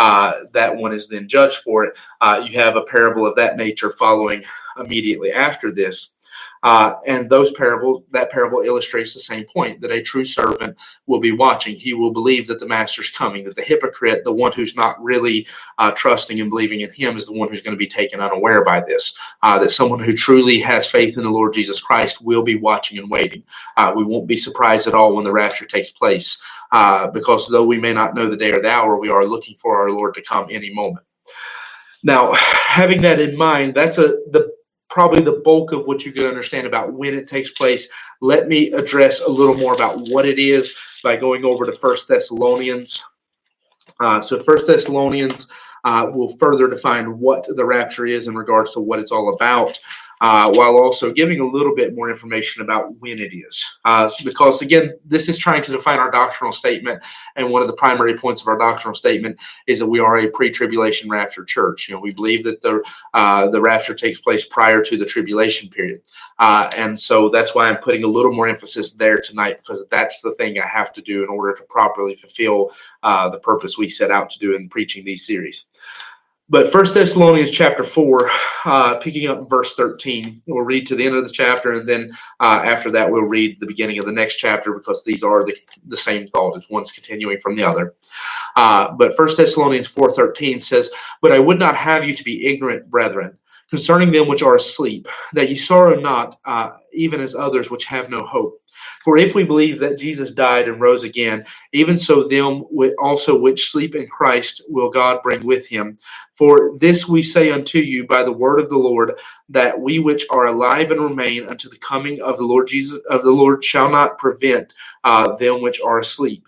uh, that one is then judged for it. Uh, you have a parable of that nature following immediately after this. Uh, and those parables, that parable illustrates the same point, that a true servant will be watching. He will believe that the master's coming, that the hypocrite, the one who's not really uh, trusting and believing in him, is the one who's going to be taken unaware by this, uh, that someone who truly has faith in the Lord Jesus Christ will be watching and waiting. Uh, we won't be surprised at all when the rapture takes place, uh, because though we may not know the day or the hour, we are looking for our Lord to come any moment. Now, having that in mind, that's a the probably the bulk of what you could understand about when it takes place. Let me address a little more about what it is by going over to First Thessalonians. Uh, so First Thessalonians uh, will further define what the rapture is in regards to what it's all about, uh, while also giving a little bit more information about when it is. Uh, because, again, this is trying to define our doctrinal statement, and one of the primary points of our doctrinal statement is that we are a pre-tribulation rapture church. You know, we believe that the uh, the rapture takes place prior to the tribulation period. Uh, and so that's why I'm putting a little more emphasis there tonight, because that's the thing I have to do in order to properly fulfill uh, the purpose we set out to do in preaching these series. But First Thessalonians chapter four, uh, picking up verse thirteen, we'll read to the end of the chapter, and then uh, after that we'll read the beginning of the next chapter, because these are the, the same thought. It's one's continuing from the other. Uh, but First Thessalonians four thirteen says, "But I would not have you to be ignorant, brethren, concerning them which are asleep, that ye sorrow not, uh, even as others which have no hope. For if we believe that Jesus died and rose again, even so them also which sleep in Christ will God bring with him. For this we say unto you by the word of the Lord, that we which are alive and remain unto the coming of the Lord Jesus of the Lord shall not prevent uh, them which are asleep.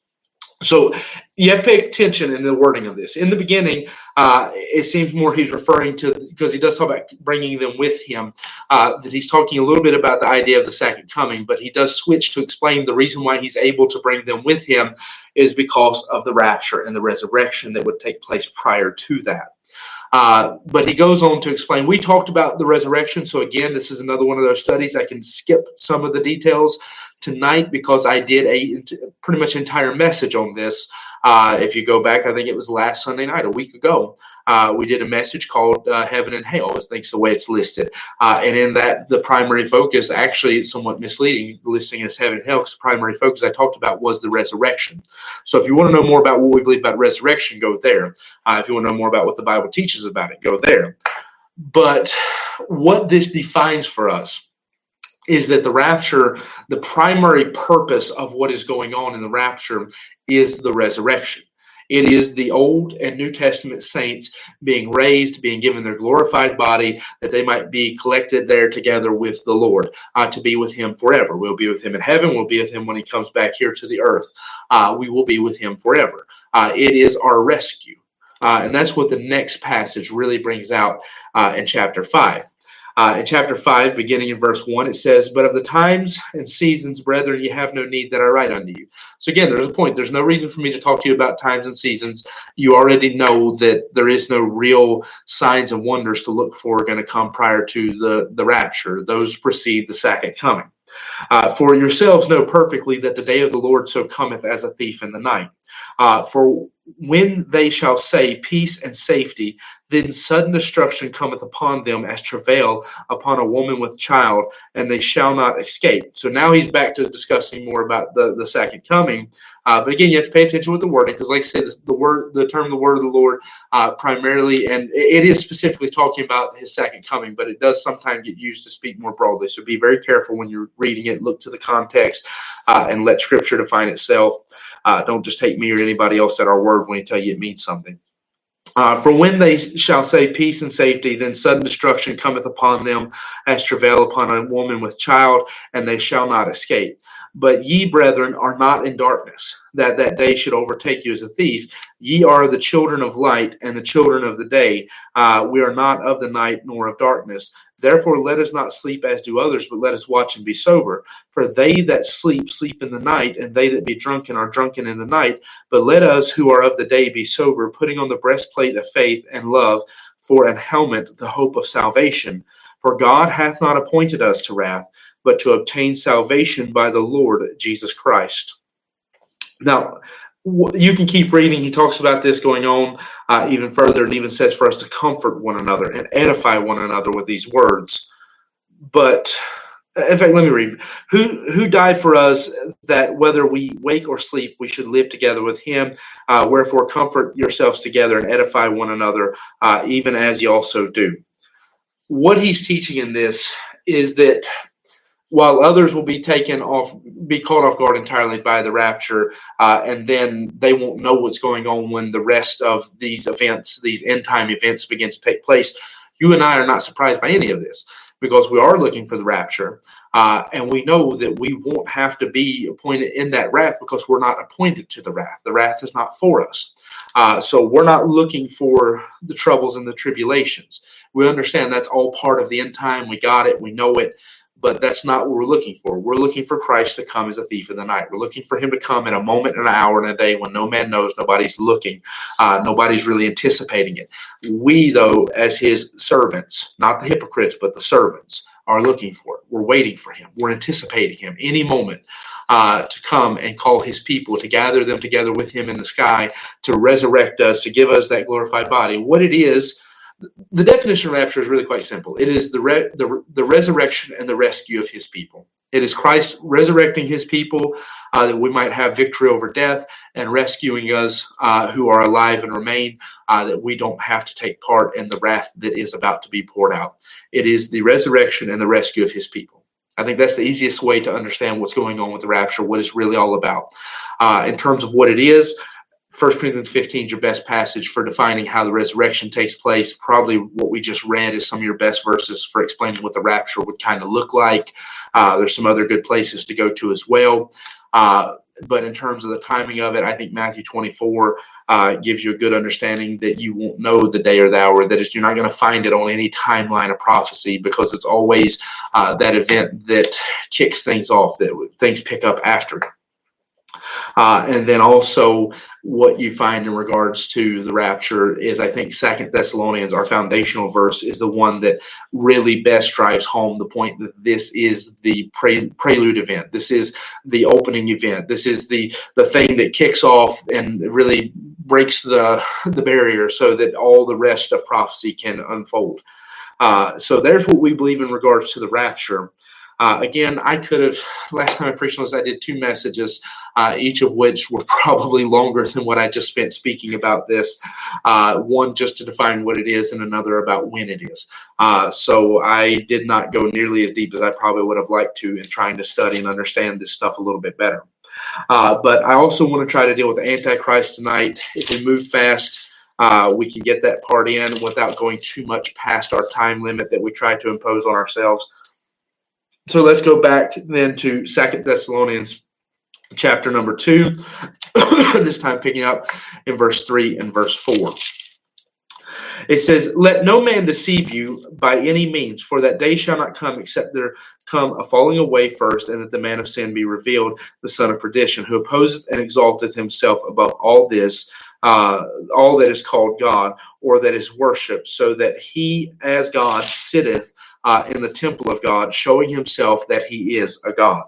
So you have to pay attention in the wording of this. In the beginning, uh, it seems more he's referring to, because he does talk about bringing them with him, uh, that he's talking a little bit about the idea of the second coming, but he does switch to explain the reason why he's able to bring them with him is because of the rapture and the resurrection that would take place prior to that. Uh, but he goes on to explain, we talked about the resurrection. So again, this is another one of those studies. I can skip some of the details tonight because I did a pretty much entire message on this. Uh, if you go back, I think it was last Sunday night, a week ago, uh, we did a message called uh, Heaven and Hell, I think it's the way it's listed. Uh, and in that, the primary focus, actually it's somewhat misleading, listing as Heaven and Hell, because the primary focus I talked about was the resurrection. So if you want to know more about what we believe about resurrection, go there. Uh, if you want to know more about what the Bible teaches about it, go there. But what this defines for us is that the rapture, the primary purpose of what is going on in the rapture is the resurrection. It is the Old and New Testament saints being raised, being given their glorified body, that they might be collected there together with the Lord, uh, to be with him forever. We'll be with him in heaven. We'll be with him when he comes back here to the earth. Uh, we will be with him forever. Uh, it is our rescue. Uh, and that's what the next passage really brings out uh, in chapter five. Uh, in chapter five, beginning in verse one, it says, "But of the times and seasons, brethren, you have no need that I write unto you." So again, there's a point. There's no reason for me to talk to you about times and seasons. You already know that there is no real signs and wonders to look for going to come prior to the, the rapture. Those precede the second coming. Uh, "for yourselves know perfectly that the day of the Lord so cometh as a thief in the night. Uh, for when they shall say peace and safety, then sudden destruction cometh upon them as travail upon a woman with child, and they shall not escape." So now he's back to discussing more about the, the second coming. Uh, but again, you have to pay attention with the wording, because like I said, the word, the term, the word of the Lord, uh, primarily, and it is specifically talking about his second coming, but it does sometimes get used to speak more broadly. So be very careful when you're reading it. Look to the context uh, and let Scripture define itself. Uh, don't just take me or anybody else at our word when we tell you it means something. Uh, "for when they shall say peace and safety, then sudden destruction cometh upon them as travail upon a woman with child, and they shall not escape. But ye, brethren, are not in darkness, that that day should overtake you as a thief. Ye are the children of light and the children of the day. Uh, we are not of the night nor of darkness. Therefore let us not sleep as do others, but let us watch and be sober. For they that sleep, sleep in the night, and they that be drunken are drunken in the night. But let us who are of the day be sober, putting on the breastplate of faith and love, for an helmet the hope of salvation. For God hath not appointed us to wrath, but to obtain salvation by the Lord Jesus Christ." Now, you can keep reading. He talks about this going on uh, even further, and even says for us to comfort one another and edify one another with these words. But in fact, let me read. Who who died for us, that whether we wake or sleep, we should live together with him. Uh, wherefore, comfort yourselves together and edify one another, uh, even as ye also do. What he's teaching in this is that while others will be taken off, be caught off guard entirely by the rapture, uh, and then they won't know what's going on when the rest of these events, these end-time events, begin to take place. You and I are not surprised by any of this because we are looking for the rapture, uh, and we know that we won't have to be appointed in that wrath because we're not appointed to the wrath. The wrath is not for us. Uh, so we're not looking for the troubles and the tribulations. We understand that's all part of the end time. We got it. We know it. But that's not what we're looking for. We're looking for Christ to come as a thief in the night. We're looking for him to come in a moment, in an hour, in a day when no man knows, nobody's looking, uh, nobody's really anticipating it. We, though, as his servants, not the hypocrites, but the servants, are looking for it. We're waiting for him. We're anticipating him any moment uh, to come and call his people, to gather them together with him in the sky, to resurrect us, to give us that glorified body. What it is, the definition of rapture is really quite simple. It is the, re- the the resurrection and the rescue of his people. It is Christ resurrecting his people uh, that we might have victory over death, and rescuing us uh, who are alive and remain, uh, that we don't have to take part in the wrath that is about to be poured out. It is the resurrection and the rescue of his people. I think that's the easiest way to understand what's going on with the rapture, what it's really all about. Uh, in terms of what it is, First Corinthians fifteen is your best passage for defining how the resurrection takes place. Probably what we just read is some of your best verses for explaining what the rapture would kind of look like. Uh, there's some other good places to go to as well. Uh, but in terms of the timing of it, I think Matthew twenty-four uh, gives you a good understanding that you won't know the day or the hour, that is, you're not going to find it on any timeline of prophecy, because it's always uh, that event that kicks things off, that things pick up after. Uh, and then also what you find in regards to the rapture is, I think, Second Thessalonians, our foundational verse, is the one that really best drives home the point that this is the pre- prelude event. This is the opening event. This is the, the thing that kicks off and really breaks the, the barrier so that all the rest of prophecy can unfold. Uh, so there's what we believe in regards to the rapture. Uh, again, I could have, last time I preached on this, I did two messages, uh, each of which were probably longer than what I just spent speaking about this. Uh, one just to define what it is, and another about when it is. Uh, so I did not go nearly as deep as I probably would have liked to in trying to study and understand this stuff a little bit better. Uh, but I also want to try to deal with the Antichrist tonight. If we move fast, Uh, we can get that part in without going too much past our time limit that we try to impose on ourselves. So let's go back then to Second Thessalonians chapter number two, this time picking up in verse three and verse four. It says, "Let no man deceive you by any means, for that day shall not come except there come a falling away first, and that the man of sin be revealed, the son of perdition, who opposeth and exalteth himself above all this, uh, all that is called God, or that is worshipped, so that he as God sitteth Uh, in the temple of God, showing himself that he is a God."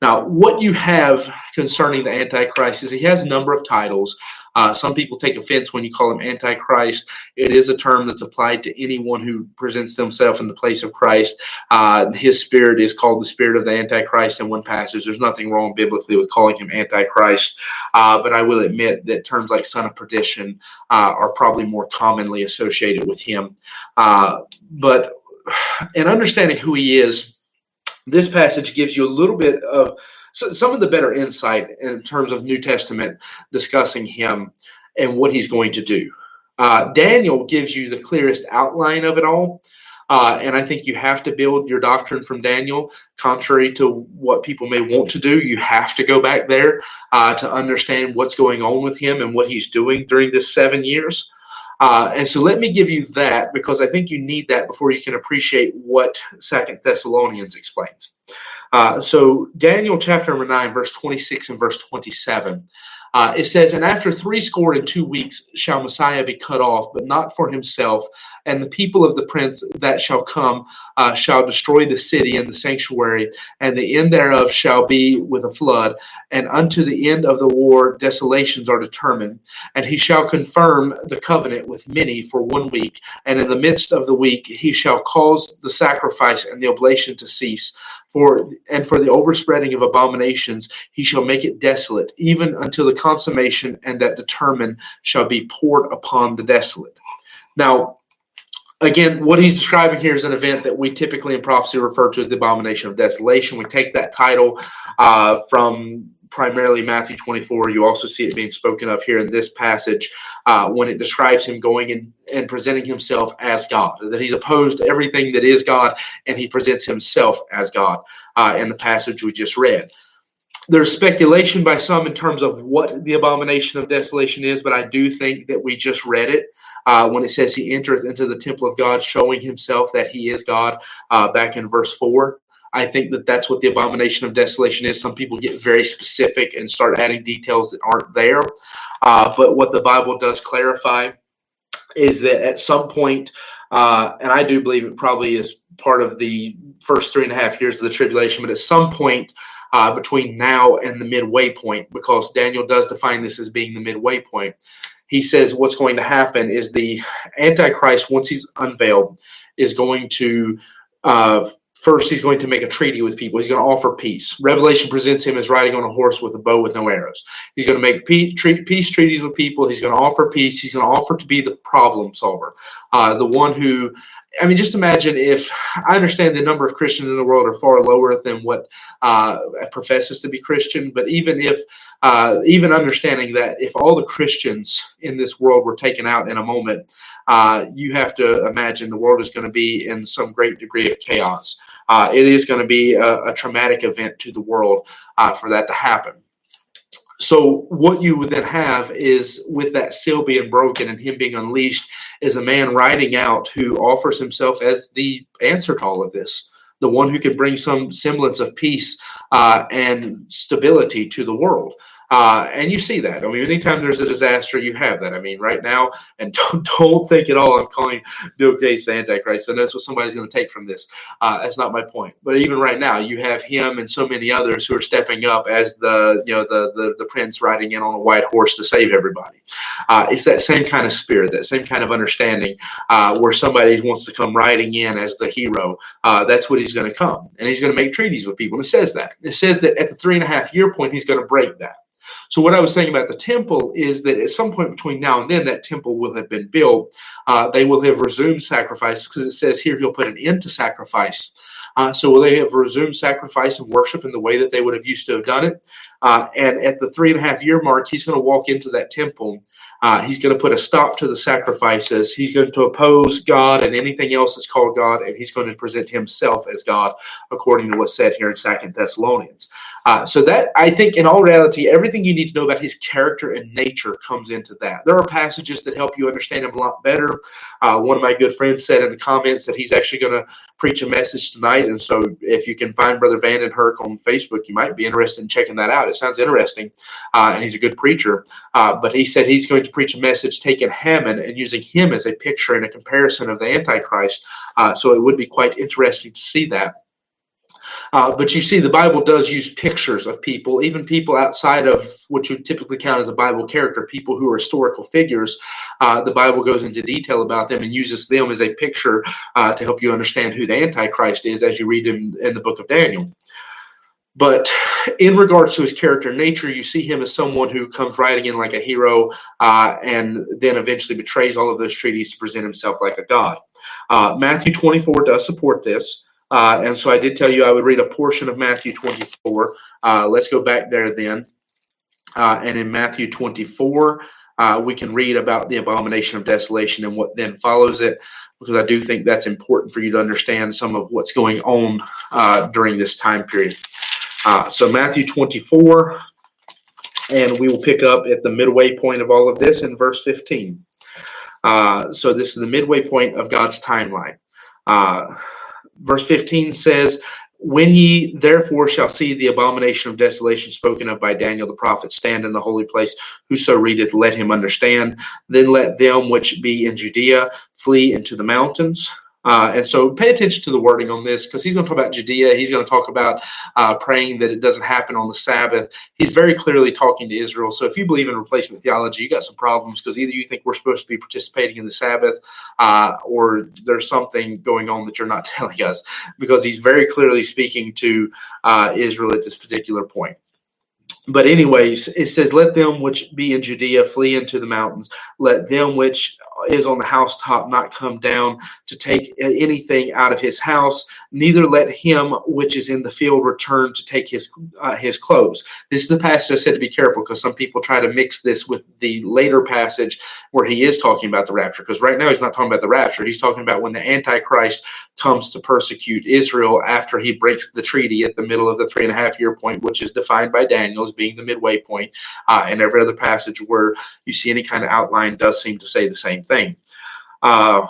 Now, what you have concerning the Antichrist is he has a number of titles. Uh, some people take offense when you call him Antichrist. It is a term that's applied to anyone who presents themselves in the place of Christ. Uh, his spirit is called the spirit of the Antichrist in one passage. There's nothing wrong biblically with calling him Antichrist, uh, but I will admit that terms like son of perdition uh, are probably more commonly associated with him. Uh, but And understanding who he is, this passage gives you a little bit of some of the better insight in terms of New Testament discussing him and what he's going to do. Uh, Daniel gives you the clearest outline of it all. Uh, and I think you have to build your doctrine from Daniel, contrary to what people may want to do. You have to go back there uh, to understand what's going on with him and what he's doing during this seven years. Uh, and so let me give you that, because I think you need that before you can appreciate what Second Thessalonians explains. Uh, so Daniel chapter number nine, verse twenty-six and verse twenty-seven, uh, it says, "And after three score and two weeks shall Messiah be cut off, but not for himself. And the people of the prince that shall come uh, shall destroy the city and the sanctuary, and the end thereof shall be with a flood. And unto the end of the war desolations are determined. And he shall confirm the covenant with many for one week. And in the midst of the week he shall cause the sacrifice and the oblation to cease. For and for the overspreading of abominations he shall make it desolate, even until the consummation, and that determined shall be poured upon the desolate." Now, Again, what he's describing here is an event that we typically in prophecy refer to as the abomination of desolation. We take that title uh, from primarily Matthew twenty-four. You also see it being spoken of here in this passage uh, when it describes him going in and presenting himself as God, that he's opposed to everything that is God, and he presents himself as God uh, in the passage we just read. There's speculation by some in terms of what the abomination of desolation is, but I do think that we just read it uh, when it says he entereth into the temple of God, showing himself that he is God uh, back in verse four. I think that that's what the abomination of desolation is. Some people get very specific and start adding details that aren't there. Uh, but what the Bible does clarify is that at some point, uh, and I do believe it probably is part of the first three and a half years of the tribulation, but at some point, Uh, between now and the midway point, because Daniel does define this as being the midway point. He says what's going to happen is the Antichrist, once he's unveiled, is going to, uh, first he's going to make a treaty with people. He's going to offer peace. Revelation presents him as riding on a horse with a bow with no arrows. He's going to make peace, treat, peace treaties with people. He's going to offer peace. He's going to offer to be the problem solver, uh, the one who I mean, just imagine if I understand the number of Christians in the world are far lower than what uh, professes to be Christian. But even if uh, even understanding that if all the Christians in this world were taken out in a moment, uh, you have to imagine the world is going to be in some great degree of chaos. Uh, it is going to be a, a traumatic event to the world uh, for that to happen. So what you would then have is with that seal being broken and him being unleashed is a man riding out who offers himself as the answer to all of this, the one who can bring some semblance of peace uh, and stability to the world. Uh, and you see that. I mean, anytime there's a disaster, you have that. I mean, right now, and don't, don't think at all I'm calling Bill Gates the Antichrist. I know that's what somebody's going to take from this. Uh, that's not my point. But even right now, you have him and so many others who are stepping up as the you know the the, the prince riding in on a white horse to save everybody. Uh, it's that same kind of spirit, that same kind of understanding uh, where somebody wants to come riding in as the hero. Uh, that's what he's going to come. And he's going to make treaties with people. And it says that. It says that at the three and a half year point, he's going to break that. So what I was saying about the temple is that at some point between now and then, that temple will have been built. Uh, they will have resumed sacrifice because it says here he'll put an end to sacrifice. Uh, so will they have resumed sacrifice and worship in the way that they would have used to have done it? Uh, and at the three and a half year mark, he's going to walk into that temple. Uh, he's going to put a stop to the sacrifices. He's going to oppose God and anything else that's called God, and he's going to present himself as God, according to what's said here in Second Thessalonians. Uh, so that, I think, in all reality, everything you need to know about his character and nature comes into that. There are passages that help you understand him a lot better. Uh, one of my good friends said in the comments that he's actually going to preach a message tonight, and so if you can find Brother Van den Herk on Facebook, you might be interested in checking that out. It sounds interesting, uh, and he's a good preacher, uh, but he said he's going to preach a message taking Haman and using him as a picture and a comparison of the Antichrist, uh, so it would be quite interesting to see that. Uh, but you see, the Bible does use pictures of people, even people outside of what you typically count as a Bible character, people who are historical figures. Uh, the Bible goes into detail about them and uses them as a picture uh, to help you understand who the Antichrist is as you read him in the book of Daniel. But in regards to his character and nature, you see him as someone who comes riding in like a hero uh, and then eventually betrays all of those treaties to present himself like a god. Uh, Matthew twenty-four does support this. Uh, and so I did tell you I would read a portion of Matthew twenty-four. Uh, let's go back there then. Uh, and in Matthew twenty-four, uh, we can read about the abomination of desolation and what then follows it, because I do think that's important for you to understand some of what's going on uh, during this time period. Uh, so Matthew twenty-four, and we will pick up at the midway point of all of this in verse fifteen. Uh, so this is the midway point of God's timeline. Uh, verse fifteen says, "When ye therefore shall see the abomination of desolation spoken of by Daniel the prophet stand in the holy place, whoso readeth, let him understand. Then let them which be in Judea flee into the mountains." Uh, and so pay attention to the wording on this, because he's going to talk about Judea. He's going to talk about uh, praying that it doesn't happen on the Sabbath. He's very clearly talking to Israel. So if you believe in replacement theology, you got some problems, because either you think we're supposed to be participating in the Sabbath uh, or there's something going on that you're not telling us, because he's very clearly speaking to uh, Israel at this particular point. But anyways, it says, "Let them which be in Judea flee into the mountains. Let them which is on the housetop not come down to take anything out of his house, neither let him which is in the field return to take his uh, his clothes. This is the passage I said to be careful, because some people try to mix this with the later passage where he is talking about the rapture, because right now he's not talking about the rapture. He's talking about when the Antichrist comes to persecute Israel after he breaks the treaty at the middle of the three and a half year point, which is defined by Daniel as being the midway point, uh, and every other passage where you see any kind of outline does seem to say the same thing. Uh,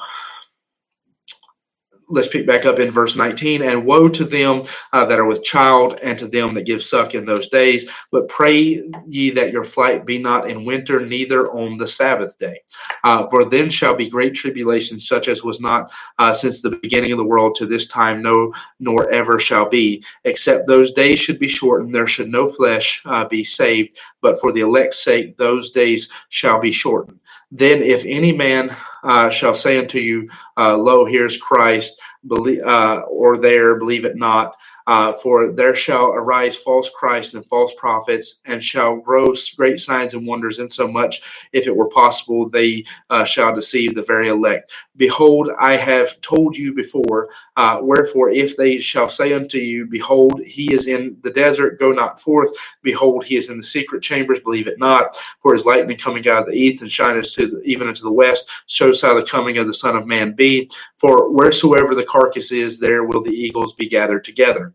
let's pick back up in verse nineteen. And woe to them uh, that are with child, and to them that give suck in those days. But pray ye that your flight be not in winter, neither on the Sabbath day. Uh, for then shall be great tribulation, such as was not uh, since the beginning of the world to this time, no, nor ever shall be. Except those days should be shortened, there should no flesh uh, be saved. But for the elect's sake, those days shall be shortened. Then if any man uh, shall say unto you, uh, Lo, here's Christ, believe, uh, or there, believe it not. Uh, for there shall arise false Christs and false prophets, and shall grow great signs and wonders, insomuch, if it were possible, they uh, shall deceive the very elect. Behold, I have told you before, uh, wherefore, if they shall say unto you, Behold, he is in the desert, go not forth. Behold, he is in the secret chambers, believe it not. For his lightning coming out of the east, and shineth to the, even unto the west, so shall the coming of the Son of Man be. For wheresoever the carcass is, there will the eagles be gathered together.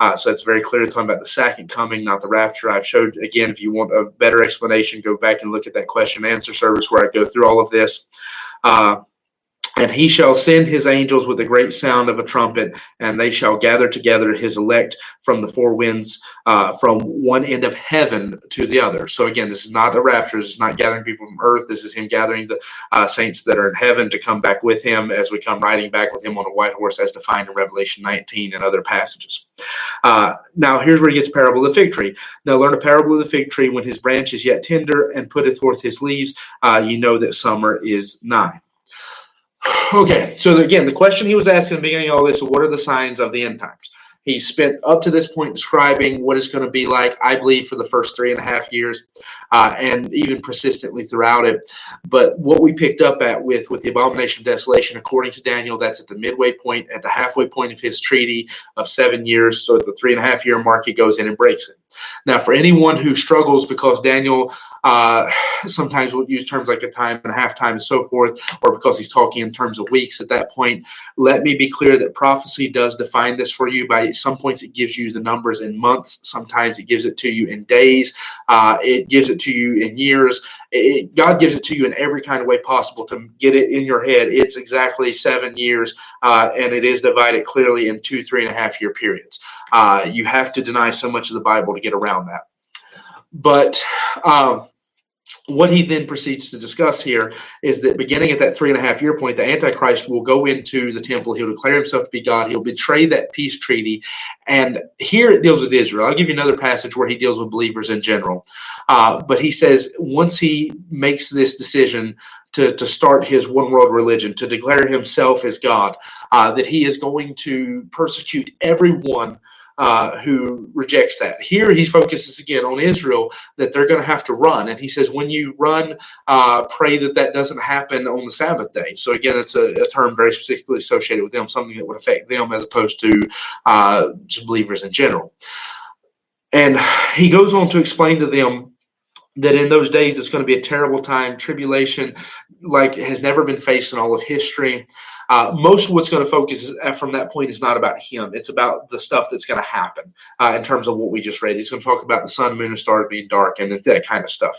Uh, so it's very clearly talking about the second coming, not the rapture. I've showed, again, if you want a better explanation, go back and look at that question and answer service where I go through all of this. Uh, and he shall send his angels with a great sound of a trumpet, and they shall gather together his elect from the four winds, uh, from one end of heaven to the other. So again, this is not a rapture. This is not gathering people from earth. This is him gathering the uh, saints that are in heaven to come back with him as we come riding back with him on a white horse as defined in Revelation nineteen and other passages. Uh, now here's where you get to parable of the fig tree. Now learn a parable of the fig tree. When his branch is yet tender and putteth forth his leaves, uh, you know that summer is nigh. Okay, so again, the question he was asking at the beginning of all this, what are the signs of the end times? He spent up to this point describing what it's going to be like, I believe, for the first three and a half years uh, and even persistently throughout it. But what we picked up at with, with the abomination of desolation, according to Daniel, that's at the midway point, at the halfway point of his treaty of seven years. So at the three and a half year mark, he goes in and breaks it. Now, for anyone who struggles because Daniel uh, sometimes will use terms like a time and a half time and so forth, or because he's talking in terms of weeks at that point, let me be clear that prophecy does define this for you. By some points, it gives you the numbers in months. Sometimes it gives it to you in days. Uh, it gives it to you in years. It, God gives it to you in every kind of way possible to get it in your head. It's exactly seven years, uh, and it is divided clearly in two, three and a half year periods. Uh, you have to deny so much of the Bible to get around that. But um, what he then proceeds to discuss here is that beginning at that three and a half year point, the Antichrist will go into the temple. He'll declare himself to be God. He'll betray that peace treaty. And here it deals with Israel. I'll give you another passage where he deals with believers in general. Uh, but he says once he makes this decision to, to start his one world religion, to declare himself as God, uh, that he is going to persecute everyone Uh, who rejects that. Here he focuses again on Israel, that they're going to have to run. And he says, when you run, uh, pray that that doesn't happen on the Sabbath day. So again, it's a, a term very specifically associated with them, something that would affect them as opposed to uh, just believers in general. And he goes on to explain to them that in those days, it's going to be a terrible time, tribulation like has never been faced in all of history. Uh, most of what's going to focus is, from that point is not about him. It's about the stuff that's going to happen uh, in terms of what we just read. He's going to talk about the sun, moon, and stars being dark and that kind of stuff.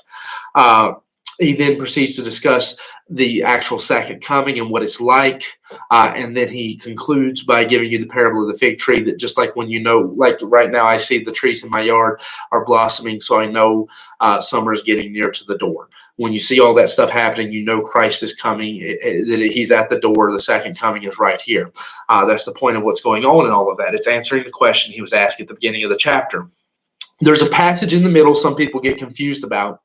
Uh, he then proceeds to discuss the actual second coming and what it's like. Uh, and then he concludes by giving you the parable of the fig tree, that just like when you know, like right now I see the trees in my yard are blossoming, so I know uh, summer is getting near to the door. When you see all that stuff happening, you know Christ is coming, that he's at the door. The second coming is right here. Uh, that's the point of what's going on in all of that. It's answering the question he was asked at the beginning of the chapter. There's a passage in the middle some people get confused about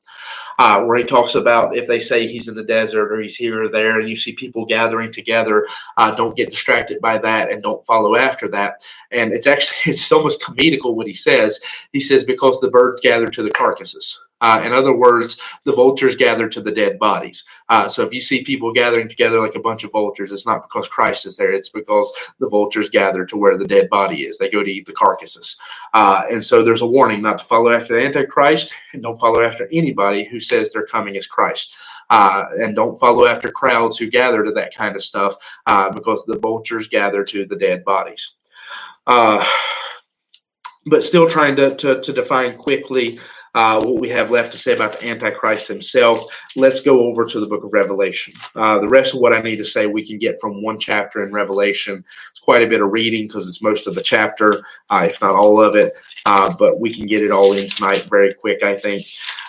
uh, where he talks about if they say he's in the desert or he's here or there, and you see people gathering together, uh, don't get distracted by that and don't follow after that. And it's actually, it's almost comedical what he says. He says, because the birds gather to the carcasses. Uh, in other words, the vultures gather to the dead bodies. Uh, so if you see people gathering together like a bunch of vultures, it's not because Christ is there. It's because the vultures gather to where the dead body is. They go to eat the carcasses. Uh, and so there's a warning not to follow after the Antichrist, and don't follow after anybody who says their coming is Christ. Uh, and don't follow after crowds who gather to that kind of stuff uh, because the vultures gather to the dead bodies. Uh, but still trying to, to, to define quickly Uh, what we have left to say about the Antichrist himself. Let's go over to the book of Revelation. Uh, the rest of what I need to say, we can get from one chapter in Revelation. It's quite a bit of reading because it's most of the chapter, uh, if not all of it, uh, but we can get it all in tonight very quick, I think,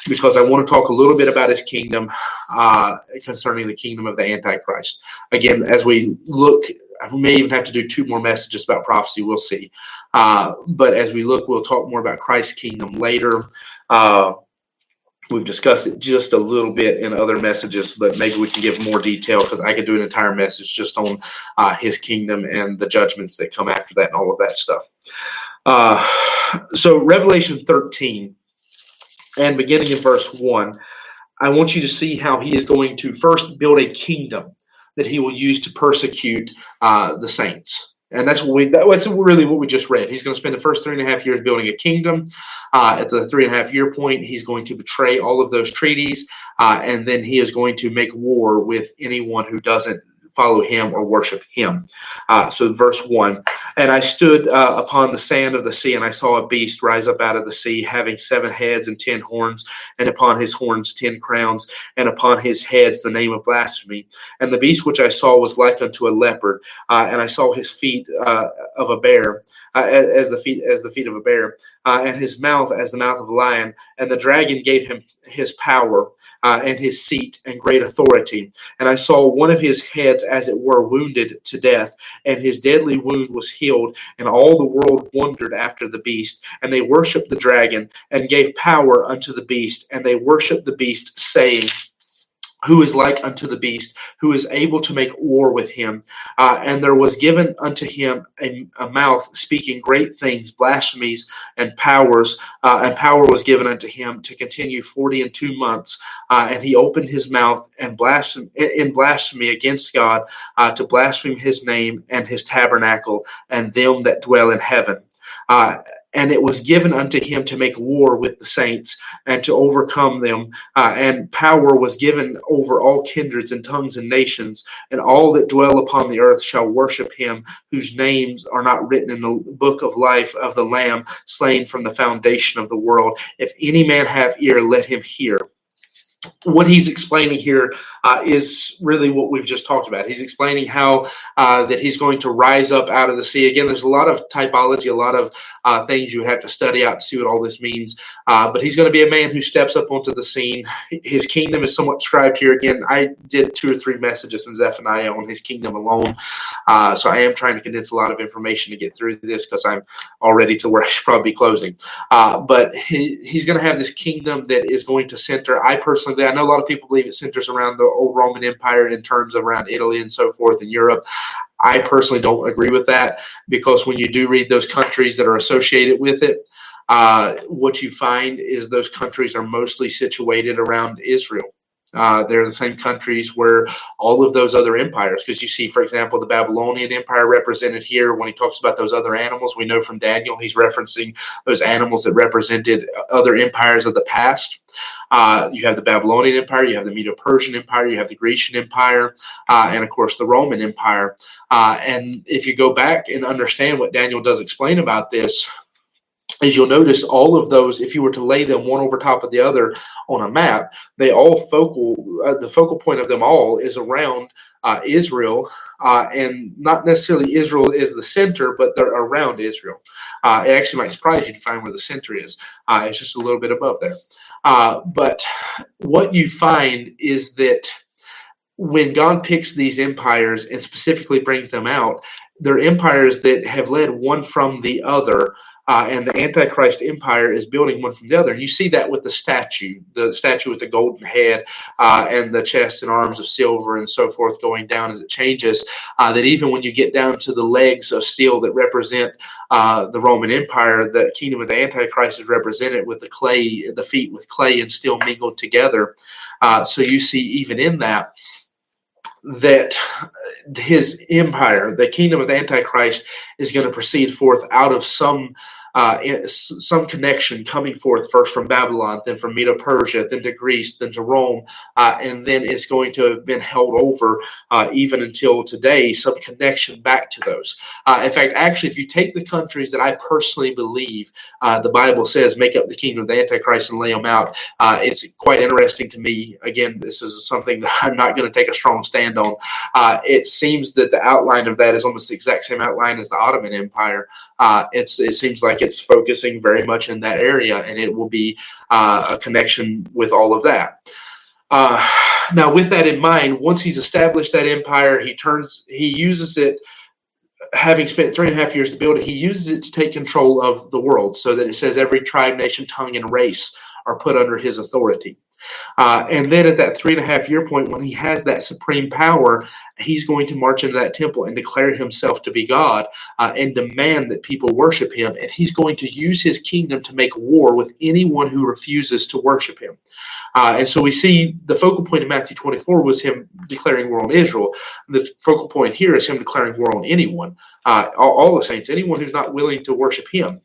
because I want to talk a little bit about his kingdom uh, concerning the kingdom of the Antichrist. Again, as we look, we may even have to do two more messages about prophecy. We'll see. Uh, but as we look, we'll talk more about Christ's kingdom later. Uh, we've discussed it just a little bit in other messages, but maybe we can give more detail because I could do an entire message just on uh, his kingdom and the judgments that come after that and all of that stuff. Uh, so Revelation thirteen, and beginning in verse one, I want you to see how he is going to first build a kingdom that he will use to persecute uh, the saints. And that's what we, that's really what we just read. He's going to spend the first three and a half years building a kingdom. Uh, at the three and a half year point, he's going to betray all of those treaties. Uh, and then he is going to make war with anyone who doesn't follow him or worship him. Uh, so verse one, and I stood uh, upon the sand of the sea, and I saw a beast rise up out of the sea, having seven heads and ten horns, and upon his horns ten crowns, and upon his heads the name of blasphemy. And the beast which I saw was like unto a leopard, uh, and I saw his feet uh, of a bear, uh, as the feet as the feet of a bear, uh, and his mouth as the mouth of a lion. And the dragon gave him his power uh, and his seat and great authority. And I saw one of his heads as it were wounded to death, and his deadly wound was healed, and all the world wondered after the beast. And they worshiped the dragon, and gave power unto the beast, and they worshiped the beast, saying, who is like unto the beast, who is able to make war with him. Uh, and there was given unto him a, a mouth speaking great things, blasphemies, and powers. Uh, and power was given unto him to continue forty and two months. Uh, and he opened his mouth and blasphem- in blasphemy against God uh, to blaspheme his name and his tabernacle and them that dwell in heaven. Uh, and it was given unto him to make war with the saints and to overcome them. Uh, and power was given over all kindreds and tongues and nations. And all that dwell upon the earth shall worship him, whose names are not written in the book of life of the Lamb slain from the foundation of the world. If any man have ear, let him hear. What he's explaining here uh, is really what we've just talked about. He's explaining how uh, that he's going to rise up out of the sea. Again, there's a lot of typology, a lot of uh, things you have to study out to see what all this means. Uh, but he's going to be a man who steps up onto the scene. His kingdom is somewhat described here. Again, I did two or three messages in Zephaniah on his kingdom alone. Uh, so I am trying to condense a lot of information to get through this because I'm already to where I should probably be closing. Uh, but he, he's going to have this kingdom that is going to center. I personally I know a lot of people believe it centers around the old Roman Empire in terms of around Italy and so forth in Europe. I personally don't agree with that because when you do read those countries that are associated with it, uh, what you find is those countries are mostly situated around Israel. Uh, they're the same countries where all of those other empires, because you see, for example, the Babylonian Empire represented here. When he talks about those other animals, we know from Daniel, he's referencing those animals that represented other empires of the past. Uh, you have the Babylonian Empire, you have the Medo-Persian Empire, you have the Grecian Empire, uh, and of course the Roman Empire. Uh, and if you go back and understand what Daniel does explain about this, as you'll notice, all of those, if you were to lay them one over top of the other on a map, they all focal, uh, the focal point of them all is around uh, Israel. Uh, and not necessarily Israel is the center, but they're around Israel. Uh, it actually might surprise you to find where the center is. Uh, it's just a little bit above there. Uh, but what you find is that when God picks these empires and specifically brings them out, They're empires that have led one from the other, uh, and the Antichrist empire is building one from the other. And you see that with the statue, the statue with the golden head uh, and the chest and arms of silver and so forth going down as it changes, uh, that even when you get down to the legs of steel that represent uh, the Roman Empire, the kingdom of the Antichrist is represented with the clay, the feet with clay and steel mingled together. Uh, so you see even in that, that his empire, the kingdom of the Antichrist, is going to proceed forth out of some uh, some connection coming forth first from Babylon, then from Medo-Persia, then to Greece, then to Rome, uh, and then it's going to have been held over uh, even until today, some connection back to those. Uh, in fact, actually, if you take the countries that I personally believe uh, the Bible says make up the kingdom of the Antichrist and lay them out, uh, it's quite interesting to me. Again, this is something that I'm not going to take a strong stand on. Uh, it seems that the outline of that is almost the exact same outline as the Ottoman Empire. Uh, it's, it seems like it's focusing very much in that area, and it will be uh, a connection with all of that. Uh, now, with that in mind, once he's established that empire, he turns, he uses it. Having spent three and a half years to build it, he uses it to take control of the world, so that it says every tribe, nation, tongue, and race are put under his authority. Uh, and then at that three and a half year point, when he has that supreme power, he's going to march into that temple and declare himself to be God uh, and demand that people worship him. And he's going to use his kingdom to make war with anyone who refuses to worship him. Uh, and so we see the focal point of Matthew twenty-four was him declaring war on Israel. The focal point here is him declaring war on anyone, uh, all, all the saints, anyone who's not willing to worship him.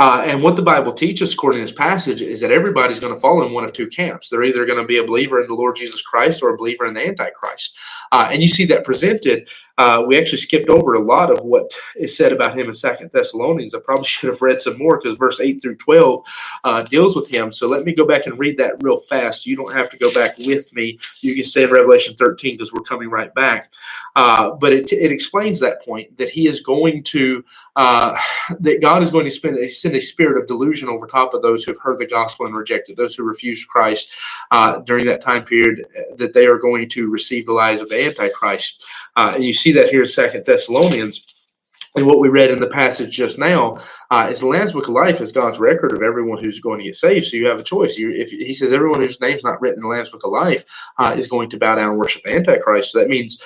Uh, and what the Bible teaches, according to this passage, is that everybody's going to fall in one of two camps. They're either going to be a believer in the Lord Jesus Christ or a believer in the Antichrist. Uh, and you see that presented. Uh, we actually skipped over a lot of what is said about him in Second Thessalonians. I probably should have read some more because verse eight through twelve uh, deals with him. So let me go back and read that real fast. You don't have to go back with me. You can stay in Revelation thirteen because we're coming right back. Uh, but it, it explains that point, that he is going to, uh, that God is going to spend a, send a spirit of delusion over top of those who have heard the gospel and rejected, those who refused Christ uh, during that time period, that they are going to receive the lies of the Antichrist. Uh, and you see that here in Second Thessalonians, and what we read in the passage just now uh, is the Lamb's Book of Life is God's record of everyone who's going to get saved. So you have a choice. You, if he says everyone whose name's not written in the Lamb's Book of Life uh, is going to bow down and worship the Antichrist. So that means,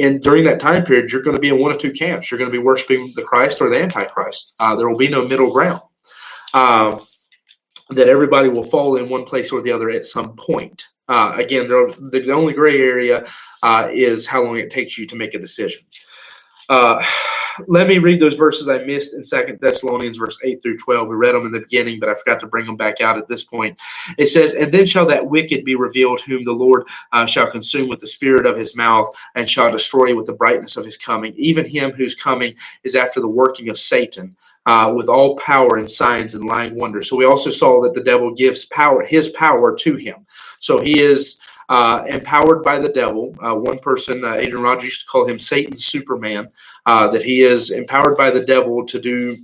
and during that time period, you're going to be in one of two camps. You're going to be worshiping the Christ or the Antichrist. Uh, there will be no middle ground. Uh, that everybody will fall in one place or the other at some point. Uh, again, the only gray area uh, is how long it takes you to make a decision. Uh, let me read those verses I missed in Second Thessalonians, verse eight through twelve. We read them in the beginning, but I forgot to bring them back out at this point. It says, "And then shall that wicked be revealed, whom the Lord uh, shall consume with the spirit of his mouth, and shall destroy with the brightness of his coming, even him whose coming is after the working of Satan, Uh, with all power and signs and lying wonders." So we also saw that the devil gives power, his power to him. So he is uh, empowered by the devil. Uh, one person, uh, Adrian Rogers, used to call him Satan's Superman, uh, that he is empowered by the devil to do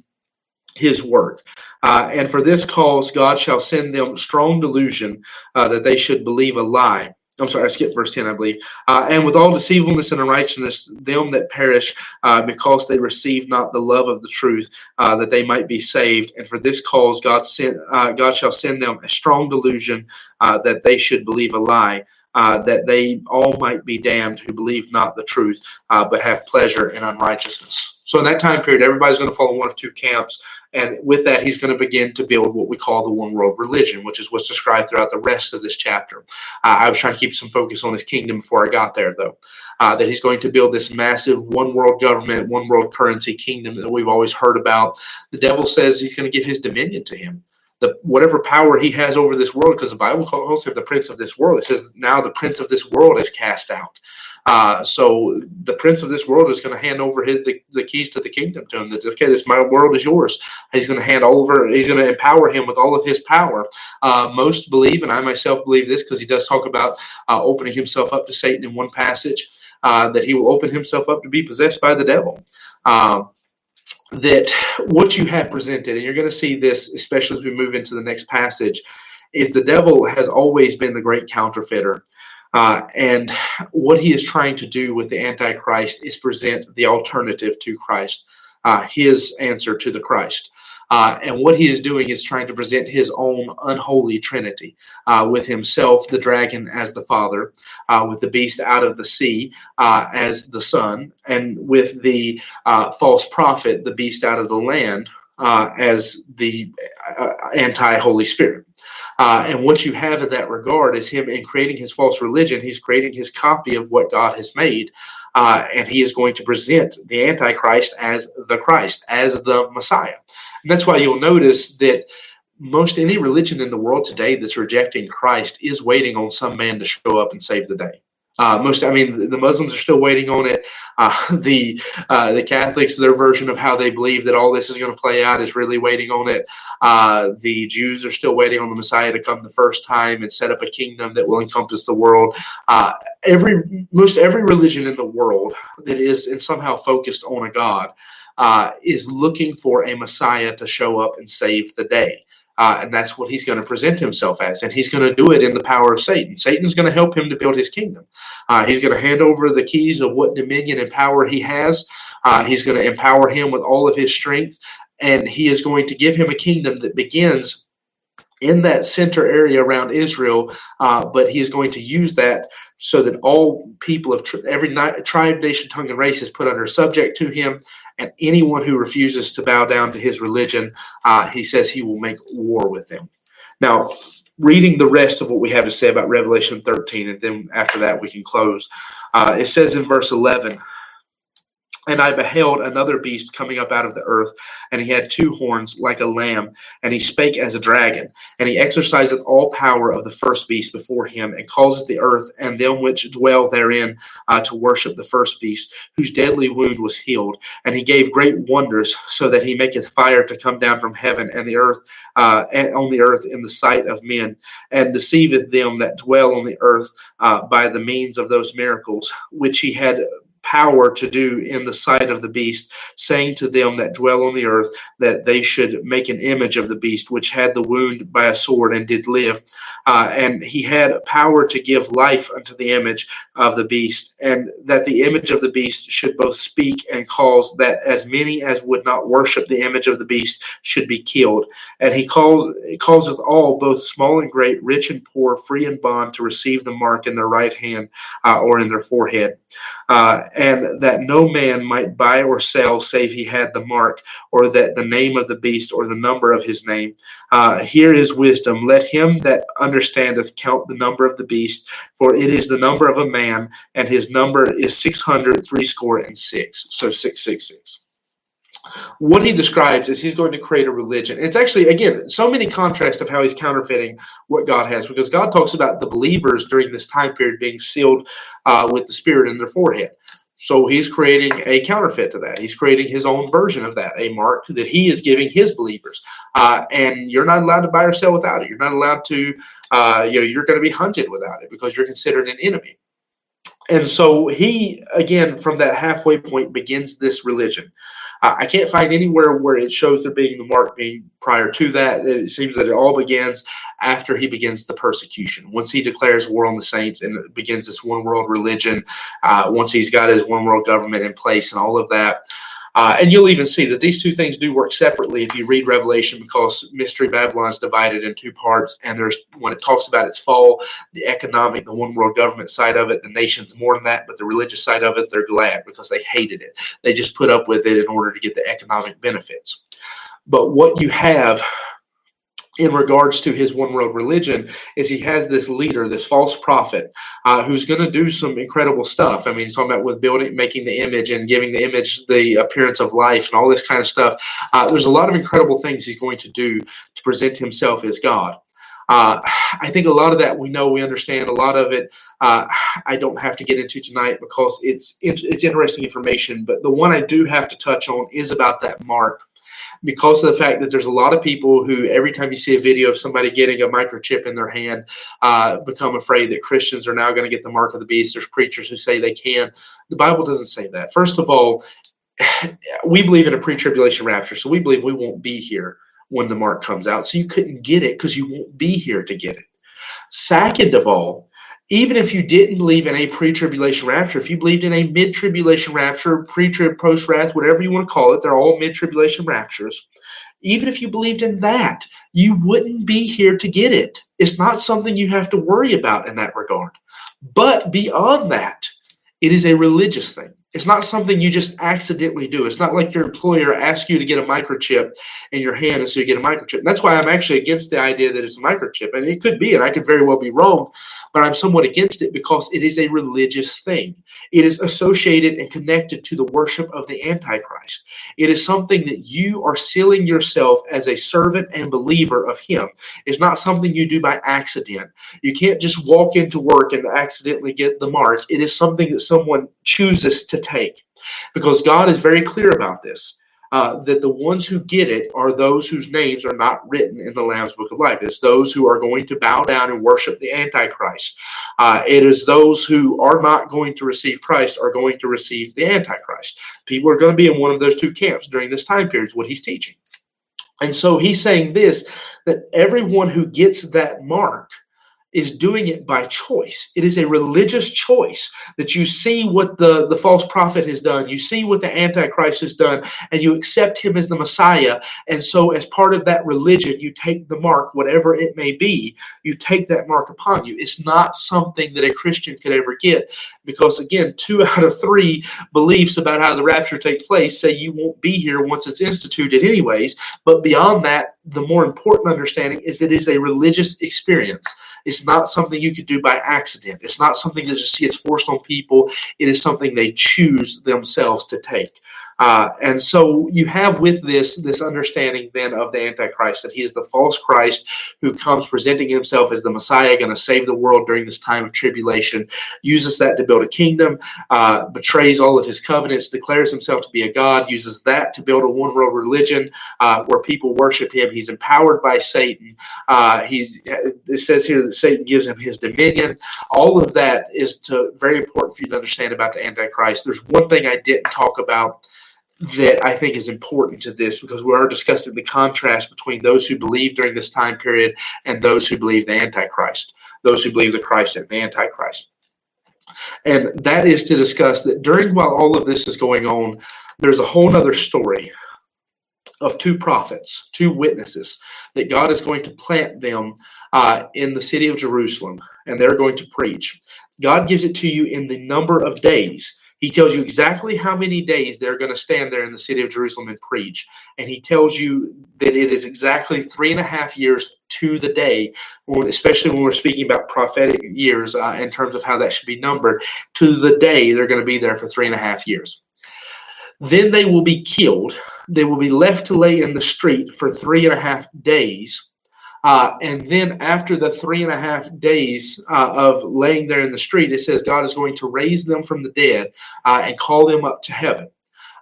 his work. Uh, and for this cause, God shall send them strong delusion uh, that they should believe a lie. I'm sorry, I skipped verse ten, I believe. Uh, and with all deceivableness and unrighteousness, them that perish, uh, because they receive not the love of the truth, uh, that they might be saved. And for this cause, God sent, uh, God shall send them a strong delusion, uh, that they should believe a lie, uh, that they all might be damned who believe not the truth, uh, but have pleasure in unrighteousness. So in that time period, everybody's going to fall in one of two camps. And with that, he's going to begin to build what we call the one world religion, which is what's described throughout the rest of this chapter. Uh, I was trying to keep some focus on his kingdom before I got there, though, uh, that he's going to build this massive one world government, one world currency kingdom that we've always heard about. The devil says he's going to give his dominion to him. The, whatever power he has over this world, because the Bible calls him the prince of this world. It says now the prince of this world is cast out. Uh, so the prince of this world is going to hand over his, the, the keys to the kingdom to him. That, okay, this my world is yours. He's going to hand over. He's going to empower him with all of his power. Uh, most believe, and I myself believe this, because he does talk about uh, opening himself up to Satan in one passage, uh, that he will open himself up to be possessed by the devil. Uh, that what you have presented, and you're going to see this, especially as we move into the next passage, is the devil has always been the great counterfeiter. Uh, and what he is trying to do with the Antichrist is present the alternative to Christ, uh, his answer to the Christ. Uh, and what he is doing is trying to present his own unholy trinity, uh, with himself, the dragon, as the father, uh, with the beast out of the sea uh, as the son, and with the uh, false prophet, the beast out of the land, uh, as the uh, anti-Holy Spirit. Uh, and what you have in that regard is him, in creating his false religion, he's creating his copy of what God has made. Uh, and he is going to present the Antichrist as the Christ, as the Messiah. And that's why you'll notice that most any religion in the world today that's rejecting Christ is waiting on some man to show up and save the day. Uh, most, I mean, the Muslims are still waiting on it. Uh, the uh, the Catholics, their version of how they believe that all this is going to play out, is really waiting on it. Uh, the Jews are still waiting on the Messiah to come the first time and set up a kingdom that will encompass the world. Uh, every most every religion in the world that is and somehow focused on a God uh, is looking for a Messiah to show up and save the day. Uh, and that's what he's going to present himself as. And he's going to do it in the power of Satan. Satan's going to help him to build his kingdom. Uh, he's going to hand over the keys of what dominion and power he has. Uh, he's going to empower him with all of his strength. And he is going to give him a kingdom that begins in that center area around Israel. Uh, but he is going to use that so that all people of tri- every ni- tribe, nation, tongue, and race is put under subject to him. And anyone who refuses to bow down to his religion, uh, he says he will make war with them. Now, reading the rest of what we have to say about Revelation thirteen, and then after that we can close. Uh, it says in verse eleven, "And I beheld another beast coming up out of the earth, and he had two horns like a lamb, and he spake as a dragon. And he exerciseth all power of the first beast before him, and causeth the earth and them which dwell therein uh, to worship the first beast, whose deadly wound was healed. And he gave great wonders, so that he maketh fire to come down from heaven and the earth uh, and on the earth in the sight of men, and deceiveth them that dwell on the earth uh, by the means of those miracles which he had power to do in the sight of the beast, saying to them that dwell on the earth that they should make an image of the beast which had the wound by a sword and did live. Uh, and he had power to give life unto the image of the beast, and that the image of the beast should both speak and cause that as many as would not worship the image of the beast should be killed. And he calls, causeth all, both small and great, rich and poor, free and bond, to receive the mark in their right hand uh, or in their forehead. Uh, and that no man might buy or sell save he had the mark, or that the name of the beast, or the number of his name. Uh, here is wisdom. Let him that understandeth count the number of the beast, for it is the number of a man, and his number is six hundred threescore and six. So six, six, six. What he describes is he's going to create a religion. It's actually, again, so many contrasts of how he's counterfeiting what God has, because God talks about the believers during this time period being sealed uh, with the Spirit in their forehead. So he's creating a counterfeit to that. He's creating his own version of that, a mark that he is giving his believers. Uh, and you're not allowed to buy or sell without it. You're not allowed to, uh, you know, you're going to be hunted without it because you're considered an enemy. And so he, again, from that halfway point, begins this religion. Uh, I can't find anywhere where it shows there being the mark being prior to that. It seems that it all begins after he begins the persecution. Once he declares war on the saints and begins this one world religion, uh, once he's got his one world government in place and all of that. Uh, and you'll even see that these two things do work separately if you read Revelation, because Mystery Babylon is divided in two parts. And there's, when it talks about its fall, the economic, the one world government side of it, the nations mourn that, but the religious side of it, they're glad because they hated it. They just put up with it in order to get the economic benefits. But what you have in regards to his one world religion is he has this leader, this false prophet, uh, who's going to do some incredible stuff. I mean, he's talking about with building, making the image and giving the image the appearance of life and all this kind of stuff. Uh, there's a lot of incredible things he's going to do to present himself as God. Uh, I think a lot of that we know, we understand a lot of it. Uh, I don't have to get into tonight because it's, it's interesting information, but the one I do have to touch on is about that mark. Because of the fact that there's a lot of people who, every time you see a video of somebody getting a microchip in their hand, uh, become afraid that Christians are now going to get the mark of the beast. There's preachers who say they can. The Bible doesn't say that. First of all, we believe in a pre-tribulation rapture, so we believe we won't be here when the mark comes out. So you couldn't get it because you won't be here to get it. Second of all, even if you didn't believe in a pre-tribulation rapture, if you believed in a mid-tribulation rapture, pre-trib, post-wrath, whatever you want to call it, they're all mid-tribulation raptures. Even if you believed in that, you wouldn't be here to get it. It's not something you have to worry about in that regard. But beyond that, it is a religious thing. It's not something you just accidentally do. It's not like your employer asks you to get a microchip in your hand and so you get a microchip. And that's why I'm actually against the idea that it's a microchip. And it could be, and I could very well be wrong, but I'm somewhat against it because it is a religious thing. It is associated and connected to the worship of the Antichrist. It is something that you are sealing yourself as a servant and believer of him. It's not something you do by accident. You can't just walk into work and accidentally get the mark. It is something that someone chooses to take, because God is very clear about this, uh, that the ones who get it are those whose names are not written in the Lamb's Book of Life. It's those who are going to bow down and worship the Antichrist. Uh, it is those who are not going to receive Christ are going to receive the Antichrist. People are going to be in one of those two camps during this time period is what he's teaching. And so he's saying this, that everyone who gets that mark is doing it by choice. It is a religious choice that you see what the, the false prophet has done, you see what the Antichrist has done, and you accept him as the Messiah. And so as part of that religion, you take the mark, whatever it may be, you take that mark upon you. It's not something that a Christian could ever get because, again, two out of three beliefs about how the rapture takes place say you won't be here once it's instituted anyways. But beyond that, the more important understanding is that it is a religious experience. It's not something you could do by accident. It's not something that just gets forced on people. It is something they choose themselves to take. Uh, and so you have with this, this understanding then of the Antichrist, that he is the false Christ who comes presenting himself as the Messiah, going to save the world during this time of tribulation, uses that to build a kingdom, uh, betrays all of his covenants, declares himself to be a God, uses that to build a one world religion uh, where people worship him. He's empowered by Satan. Uh, he's, it says here that Satan gives him his dominion. All of that is to, very important for you to understand about the Antichrist. There's one thing I didn't talk about that I think is important to this, because we are discussing the contrast between those who believe during this time period and those who believe the Antichrist, those who believe the Christ and the Antichrist. And that is to discuss that during while all of this is going on, there's a whole other story of two prophets, two witnesses, that God is going to plant them uh, in the city of Jerusalem, and they're going to preach. God gives it to you in the number of days. He tells you exactly how many days they're going to stand there in the city of Jerusalem and preach. And he tells you that it is exactly three and a half years to the day, especially when we're speaking about prophetic years uh, in terms of how that should be numbered, to the day they're going to be there for three and a half years. Then they will be killed. They will be left to lay in the street for three and a half days. Uh, and then after the three and a half days uh, of laying there in the street, it says God is going to raise them from the dead uh, and call them up to heaven.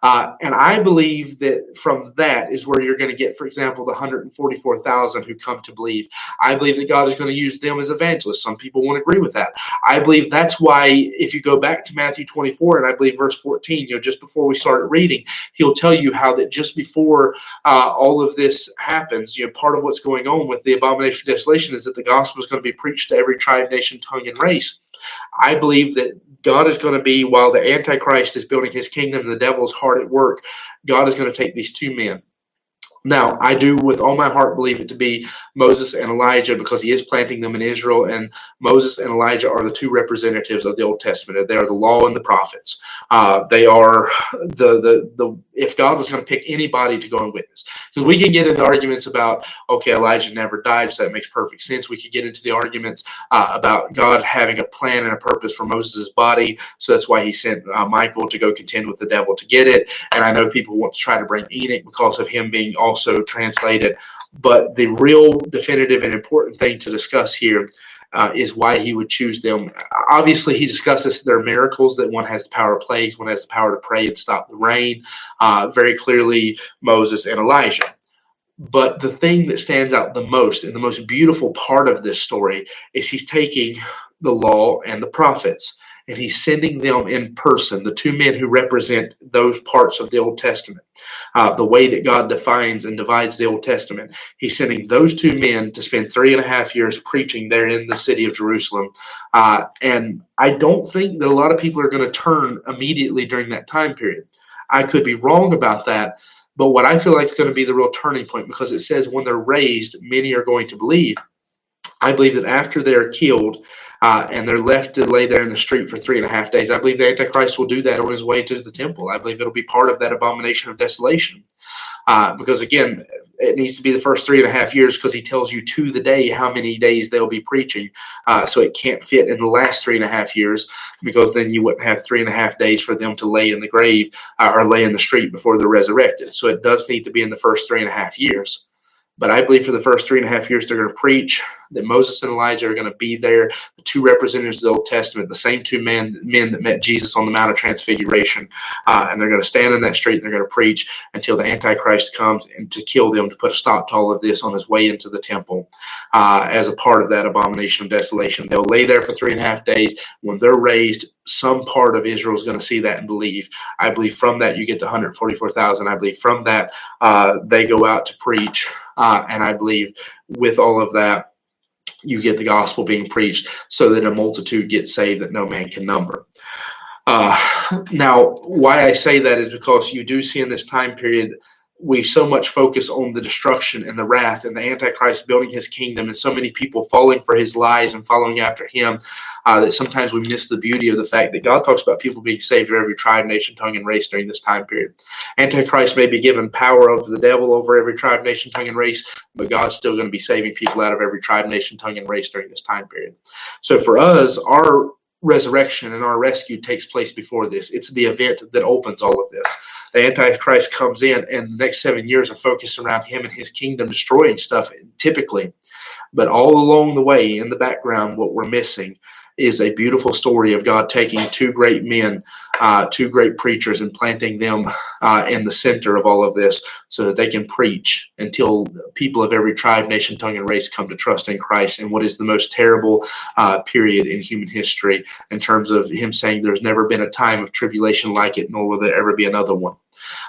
Uh, and I believe that from that is where you're going to get, for example, the one hundred forty-four thousand who come to believe. I believe that God is going to use them as evangelists. Some people won't agree with that. I believe that's why if you go back to Matthew twenty-four, and I believe verse fourteen, you know, just before we started reading, he'll tell you how that just before uh, all of this happens, you know, part of what's going on with the abomination of desolation is that the gospel is going to be preached to every tribe, nation, tongue, and race. I believe that God is going to be, while the Antichrist is building his kingdom and the devil's hard at work, God is going to take these two men. Now, I do with all my heart believe it to be Moses and Elijah, because he is planting them in Israel, and Moses and Elijah are the two representatives of the Old Testament. They are the law and the prophets. Uh, they are the, the, the, if God was going to pick anybody to go and witness, because we can get into arguments about, okay, Elijah never died, so that makes perfect sense. We could get into the arguments uh, about God having a plan and a purpose for Moses' body, so that's why he sent uh, Michael to go contend with the devil to get it. And I know people want to try to bring Enoch because of him being all also translated, but the real definitive and important thing to discuss here uh, is why he would choose them. Obviously, he discusses their miracles, that one has the power of plagues, one has the power to pray and stop the rain, uh, very clearly Moses and Elijah. But the thing that stands out the most and the most beautiful part of this story is he's taking the law and the prophets, and he's sending them in person, the two men who represent those parts of the Old Testament, uh, the way that God defines and divides the Old Testament. He's sending those two men to spend three and a half years preaching there in the city of Jerusalem. Uh, and I don't think that a lot of people are going to turn immediately during that time period. I could be wrong about that, but what I feel like is going to be the real turning point, because it says when they're raised, many are going to believe. I believe that after they're killed uh, and they're left to lay there in the street for three and a half days, I believe the Antichrist will do that on his way to the temple. I believe it'll be part of that abomination of desolation. Uh, because, again, it needs to be the first three and a half years because he tells you to the day how many days they'll be preaching. Uh, so it can't fit in the last three and a half years because then you wouldn't have three and a half days for them to lay in the grave uh, or lay in the street before they're resurrected. So it does need to be in the first three and a half years. But I believe for the first three and a half years, they're going to preach, that Moses and Elijah are going to be there, the two representatives of the Old Testament, the same two men, men that met Jesus on the Mount of Transfiguration. Uh, and they're going to stand in that street and they're going to preach until the Antichrist comes and to kill them, to put a stop to all of this on his way into the temple uh, as a part of that abomination of desolation. They'll lay there for three and a half days. When they're raised, some part of Israel is going to see that and believe. I believe from that you get to one hundred forty-four thousand. I believe from that uh, they go out to preach. Uh, and I believe with all of that, you get the gospel being preached so that a multitude gets saved that no man can number. Uh, now, why I say that is because you do see in this time period, we so much focus on the destruction and the wrath and the Antichrist building his kingdom and so many people falling for his lies and following after him uh, that sometimes we miss the beauty of the fact that God talks about people being saved of every tribe, nation, tongue, and race during this time period. Antichrist may be given power over the devil over every tribe, nation, tongue, and race, but God's still going to be saving people out of every tribe, nation, tongue, and race during this time period. So for us, our resurrection and our rescue takes place before this. It's the event that opens all of this. The Antichrist comes in, and the next seven years are focused around him and his kingdom destroying stuff typically. But all along the way, in the background, what we're missing is a beautiful story of God taking two great men, uh, two great preachers, and planting them uh, in the center of all of this so that they can preach until people of every tribe, nation, tongue, and race come to trust in Christ in what is the most terrible uh, period in human history in terms of him saying there's never been a time of tribulation like it, nor will there ever be another one.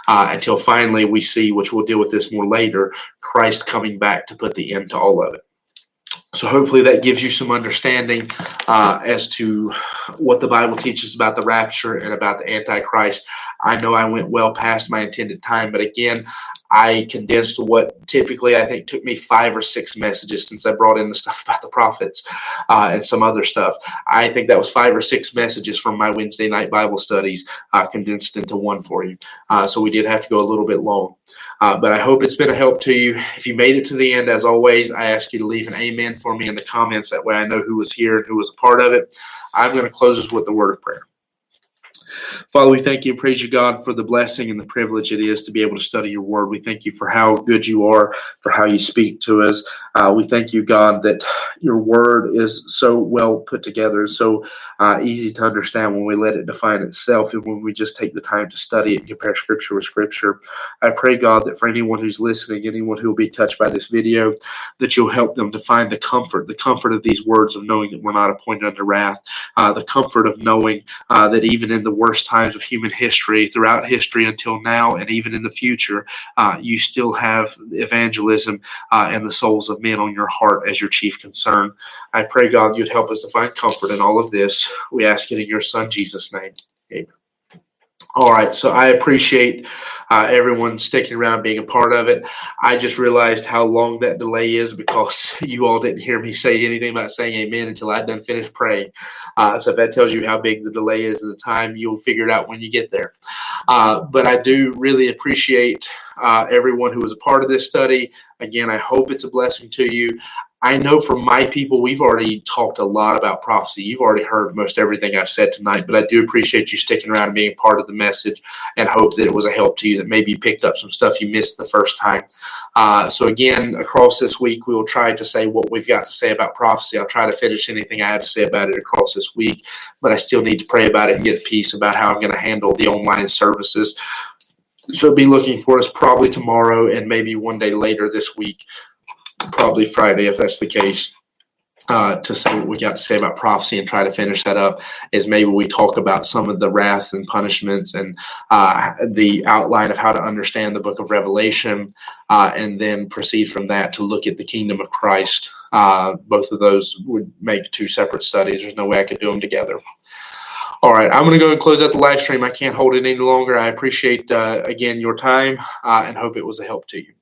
Uh, until finally we see, which we'll deal with this more later, Christ coming back to put the end to all of it. So hopefully that gives you some understanding uh, as to what the Bible teaches about the rapture and about the Antichrist. I know I went well past my intended time, but again, I condensed what typically I think took me five or six messages since I brought in the stuff about the prophets uh, and some other stuff. I think that was five or six messages from my Wednesday night Bible studies uh, condensed into one for you. Uh, so we did have to go a little bit long. Uh, but I hope it's been a help to you. If you made it to the end, as always, I ask you to leave an amen for me in the comments. That way I know who was here and who was a part of it. I'm going to close this with the word of prayer. Father, we thank you and praise you, God, for the blessing and the privilege it is to be able to study your word. We thank you for how good you are, for how you speak to us. Uh, we thank you, God, that your word is so well put together, so uh, easy to understand when we let it define itself and when we just take the time to study it and compare scripture with scripture. I pray, God, that for anyone who's listening, anyone who will be touched by this video, that you'll help them to find the comfort, the comfort of these words of knowing that we're not appointed unto wrath, uh, the comfort of knowing uh, that even in the word worst times of human history, throughout history until now, and even in the future, uh, you still have evangelism uh, and the souls of men on your heart as your chief concern. I pray, God, you'd help us to find comfort in all of this. We ask it in your Son, Jesus' name. Amen. All right, so I appreciate uh, everyone sticking around, being a part of it. I just realized how long that delay is because you all didn't hear me say anything about saying amen until I'd done finished praying. Uh, so if that tells you how big the delay is at the time, you'll figure it out when you get there. Uh, but I do really appreciate uh, everyone who was a part of this study. Again, I hope it's a blessing to you. I know from my people, we've already talked a lot about prophecy. You've already heard most everything I've said tonight, but I do appreciate you sticking around and being part of the message and hope that it was a help to you, that maybe you picked up some stuff you missed the first time. Uh, so again, across this week, we will try to say what we've got to say about prophecy. I'll try to finish anything I have to say about it across this week, but I still need to pray about it and get peace about how I'm going to handle the online services. So be looking for us probably tomorrow and maybe one day later this week. Probably Friday, if that's the case, uh, to say what we got to say about prophecy and try to finish that up is maybe we talk about some of the wraths and punishments and uh, the outline of how to understand the book of Revelation, uh, and then proceed from that to look at the kingdom of Christ. Uh, both of those would make two separate studies. There's no way I could do them together. All right, I'm going to go and close out the live stream. I can't hold it any longer. I appreciate, uh, again, your time uh, and hope it was a help to you.